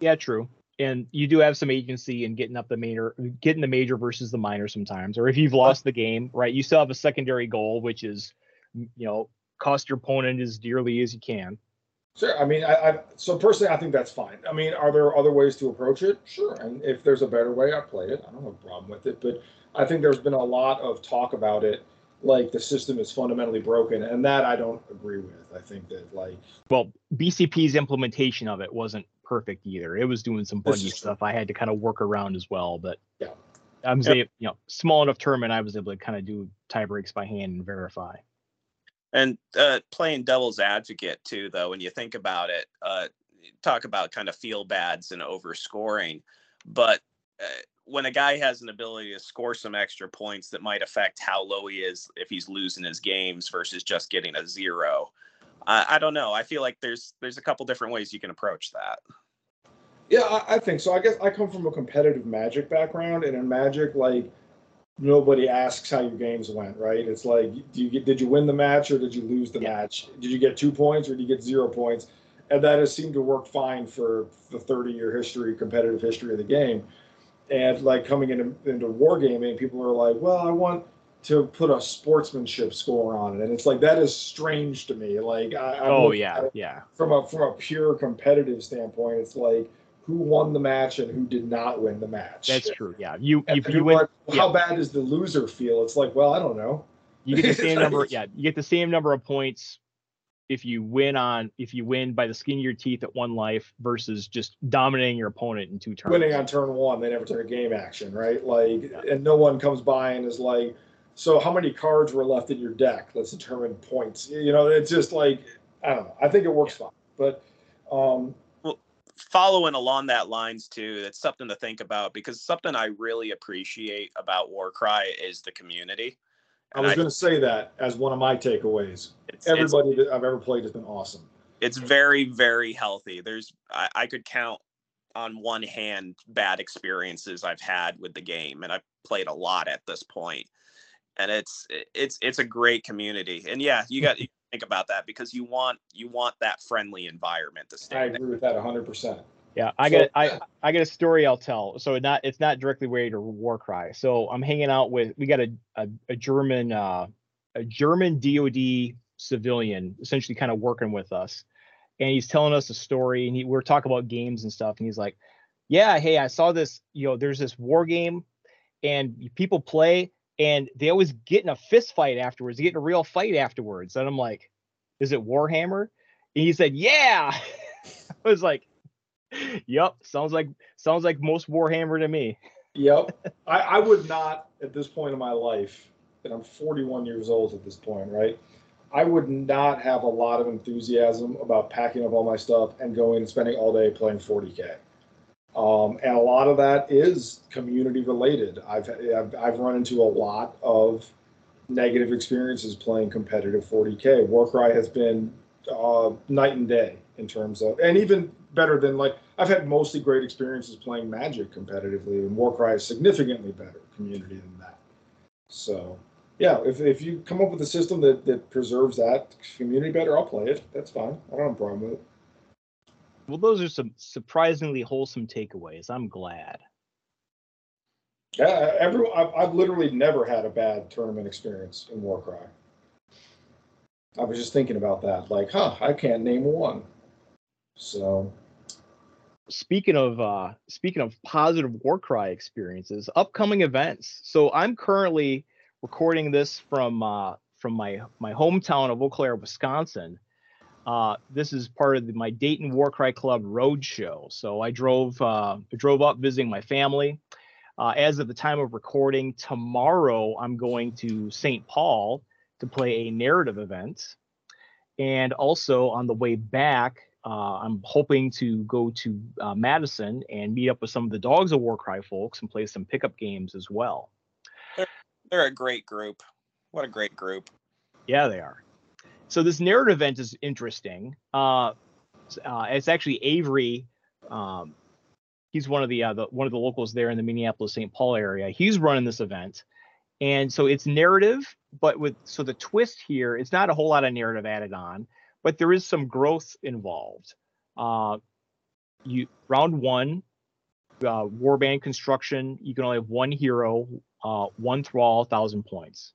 Yeah, true. And you do have some agency in getting the major versus the minor sometimes. Or if you've lost the game, right, you still have a secondary goal, which is, you know, cost your opponent as dearly as you can. Sure. I mean, so personally, I think that's fine. I mean, are there other ways to approach it? Sure. And if there's a better way, I play it. I don't have a problem with it. But I think there's been a lot of talk about it, like the system is fundamentally broken, and that I don't agree with. I think that, like, well, BCP's implementation of it wasn't perfect either. It was doing some funny stuff I had to kind of work around as well. But I'm saying, you know, small enough tournament, I was able to kind of do tie breaks by hand and verify. And playing devil's advocate, too, though, when you think about it, talk about kind of feel bads and overscoring. But when a guy has an ability to score some extra points that might affect how low he is if he's losing his games versus just getting a 0, I don't know. I feel like there's a couple different ways you can approach that. Yeah, I think so. I guess I come from a competitive Magic background, and in Magic, like, nobody asks how your games went, right? It's like, did you win the match or did you lose the match? Did you get 2 points or did you get 0 points? And that has seemed to work fine for the 30-year history, competitive history of the game. And like coming into wargaming, people are like, well, I want to put a sportsmanship score on it. And it's like, that is strange to me. Like, from a pure competitive standpoint, it's like, who won the match and who did not win the match? That's true. Yeah. How bad does the loser feel? It's like, well, I don't know. You get the same number. Yeah. You get the same number of points if you win by the skin of your teeth at one life versus just dominating your opponent in two turns. Winning on turn one, they never took a game action, right? Like, and no one comes by and is like, so how many cards were left in your deck? Let's determine points. You know, it's just like, I don't know. I think it works fine. But well, following along that lines too, that's something to think about, because something I really appreciate about Warcry is the community. And I was going to say that as one of my takeaways. Everybody that I've ever played has been awesome. It's very, very healthy. There's I could count on one hand bad experiences I've had with the game, and I've played a lot at this point. And it's a great community. And yeah, you got to think about that, because you want that friendly environment to stay. I agree with that 100%. Yeah, I got a story I'll tell. So it's not directly related to Warcry. So I'm hanging out with, we got a German DoD civilian essentially kind of working with us, and he's telling us a story, and we're talking about games and stuff, and he's like, "Yeah, hey, I saw this. You know, there's this war game, and people play, and they always get in a fist fight afterwards. They get in a real fight afterwards." And I'm like, "Is it Warhammer?" And he said, "Yeah." I was like, yep, sounds like most Warhammer to me. Yep. I would not, at this point in my life, and I'm 41 years old at this point, right? I would not have a lot of enthusiasm about packing up all my stuff and going and spending all day playing 40K. And a lot of that is community related. I've run into a lot of negative experiences playing competitive 40K. Warcry has been night and day in terms of, and even better than, like, I've had mostly great experiences playing Magic competitively, and Warcry is significantly better community than that. So yeah, if you come up with a system that preserves that community better, I'll play it. That's fine. I don't have a problem with it. Well, those are some surprisingly wholesome takeaways. I'm glad. Yeah, I've literally never had a bad tournament experience in Warcry. I was just thinking about that. Like, I can't name one. So, speaking of positive Warcry experiences, upcoming events. So I'm currently recording this from my hometown of Eau Claire, Wisconsin. This is part of my Dayton Warcry Club road show. So I drove up visiting my family. As of the time of recording, tomorrow I'm going to St. Paul to play a narrative event, and also on the way back, I'm hoping to go to Madison and meet up with some of the Dogs of Warcry folks and play some pickup games as well. They're a great group. What a great group. Yeah, they are. So this narrative event is interesting. It's actually Avery. He's one of the locals there in the Minneapolis-St. Paul area. He's running this event. And so it's narrative, but so the twist here, it's not a whole lot of narrative added on, but there is some growth involved. Round one, warband construction, you can only have one hero, one thrall, 1,000 points.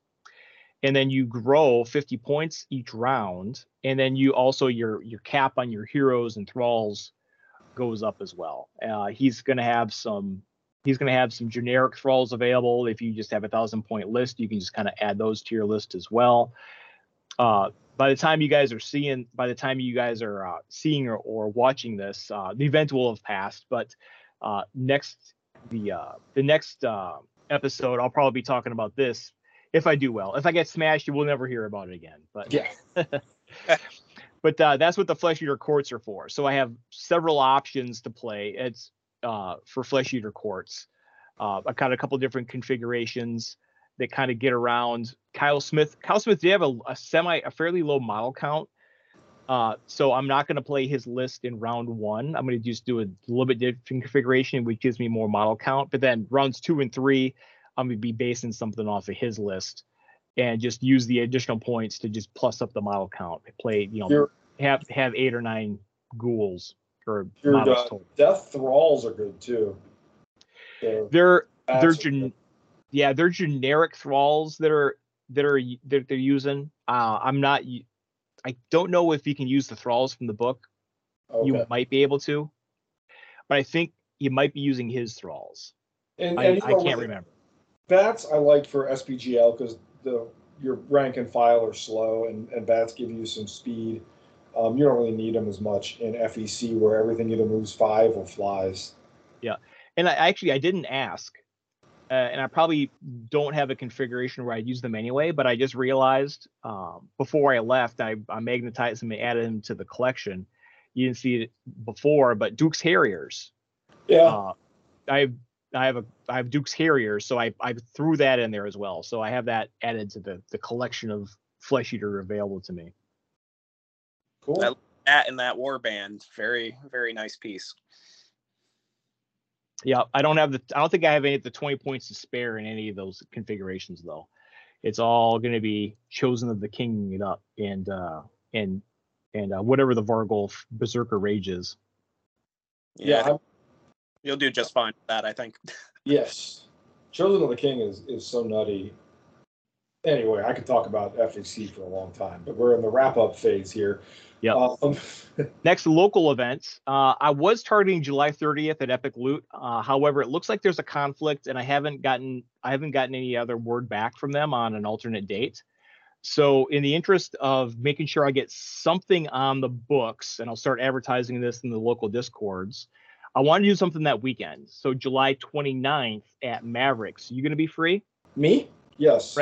And then you grow 50 points each round. And then you also, your cap on your heroes and thralls goes up as well. He's going to have some generic thralls available. If you just have a 1,000-point list, you can just kind of add those to your list as well. By the time you guys are seeing or watching this, the event will have passed. But the next episode, I'll probably be talking about this if I do well. If I get smashed, you will never hear about it again. But yeah, but that's what the Flesh Eater Courts are for. So I have several options to play. It's for Flesh Eater Courts. I've got a couple different configurations that kind of get around Kyle Smith. Kyle Smith did have a fairly low model count. So I'm not going to play his list in round one. I'm going to just do a little bit different configuration, which gives me more model count. But then rounds 2 and 3, I'm going to be basing something off of his list and just use the additional points to just plus up the model count. Play, you know, have 8 or 9 ghouls or models total. Death Thralls are good too. So they're generic thralls that they're using. I don't know if you can use the thralls from the book. Okay. You might be able to, but I think you might be using his thralls. I can't remember. Bats I like for SPGL because your rank and file are slow, and bats give you some speed. You don't really need them as much in FEC where everything either moves 5 or flies. Yeah, and I didn't ask, and I probably don't have a configuration where I'd use them anyway. But I just realized before I left, I magnetized them and added them to the collection. You didn't see it before, but Duke's Harriers. Yeah, I have Duke's Harriers, so I threw that in there as well. So I have that added to the collection of Flesh Eater available to me. Cool. I love that and that warband, very very nice piece. Yeah, I don't think I have any of the 20 points to spare in any of those configurations though. It's all going to be Chosen of the King it up and whatever the Vargolf Berserker Rage is. Yeah, you'll do just fine with that, I think. Yes, Chosen of the King is so nutty. Anyway, I could talk about FEC for a long time, but we're in the wrap-up phase here. Yeah. Next, local events. I was targeting July 30th at Epic Loot. However, it looks like there's a conflict, and I haven't gotten any other word back from them on an alternate date. So, in the interest of making sure I get something on the books, and I'll start advertising this in the local Discords, I want to do something that weekend. So, July 29th at Mavericks. You going to be free? Me? Yes.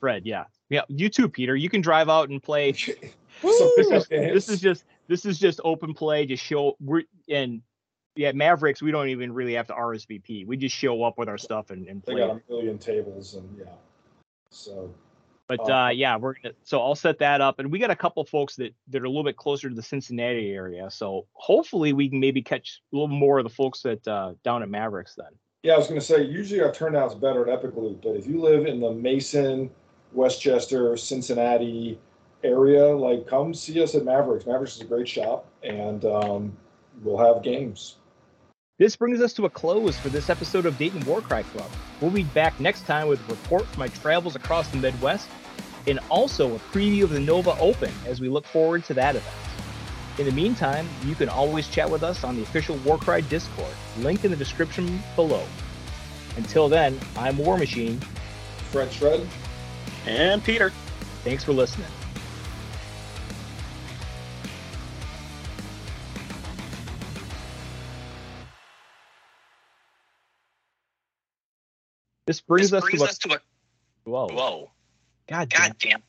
Fred, yeah. You too, Peter. You can drive out and play. This is just open play. Just show. Mavericks. We don't even really have to RSVP. We just show up with our stuff and play. They got a million tables and yeah. So. But yeah, so I'll set that up, and we got a couple folks that are a little bit closer to the Cincinnati area. So hopefully we can maybe catch a little more of the folks that down at Mavericks then. Yeah, I was going to say usually our turnout's better at Epic Loot, but if you live in the Mason, Westchester, Cincinnati area, like come see us at Mavericks. Mavericks is a great shop, and we'll have games. This brings us to a close for this episode of Dayton Warcry Club. We'll be back next time with a report from my travels across the Midwest and also a preview of the Nova Open as we look forward to that event. In the meantime, you can always chat with us on the official Warcry Discord, linked in the description below. Until then, I'm War Machine, Fred Shred, and Peter. Thanks for listening. This brings us to a... Whoa. God damn.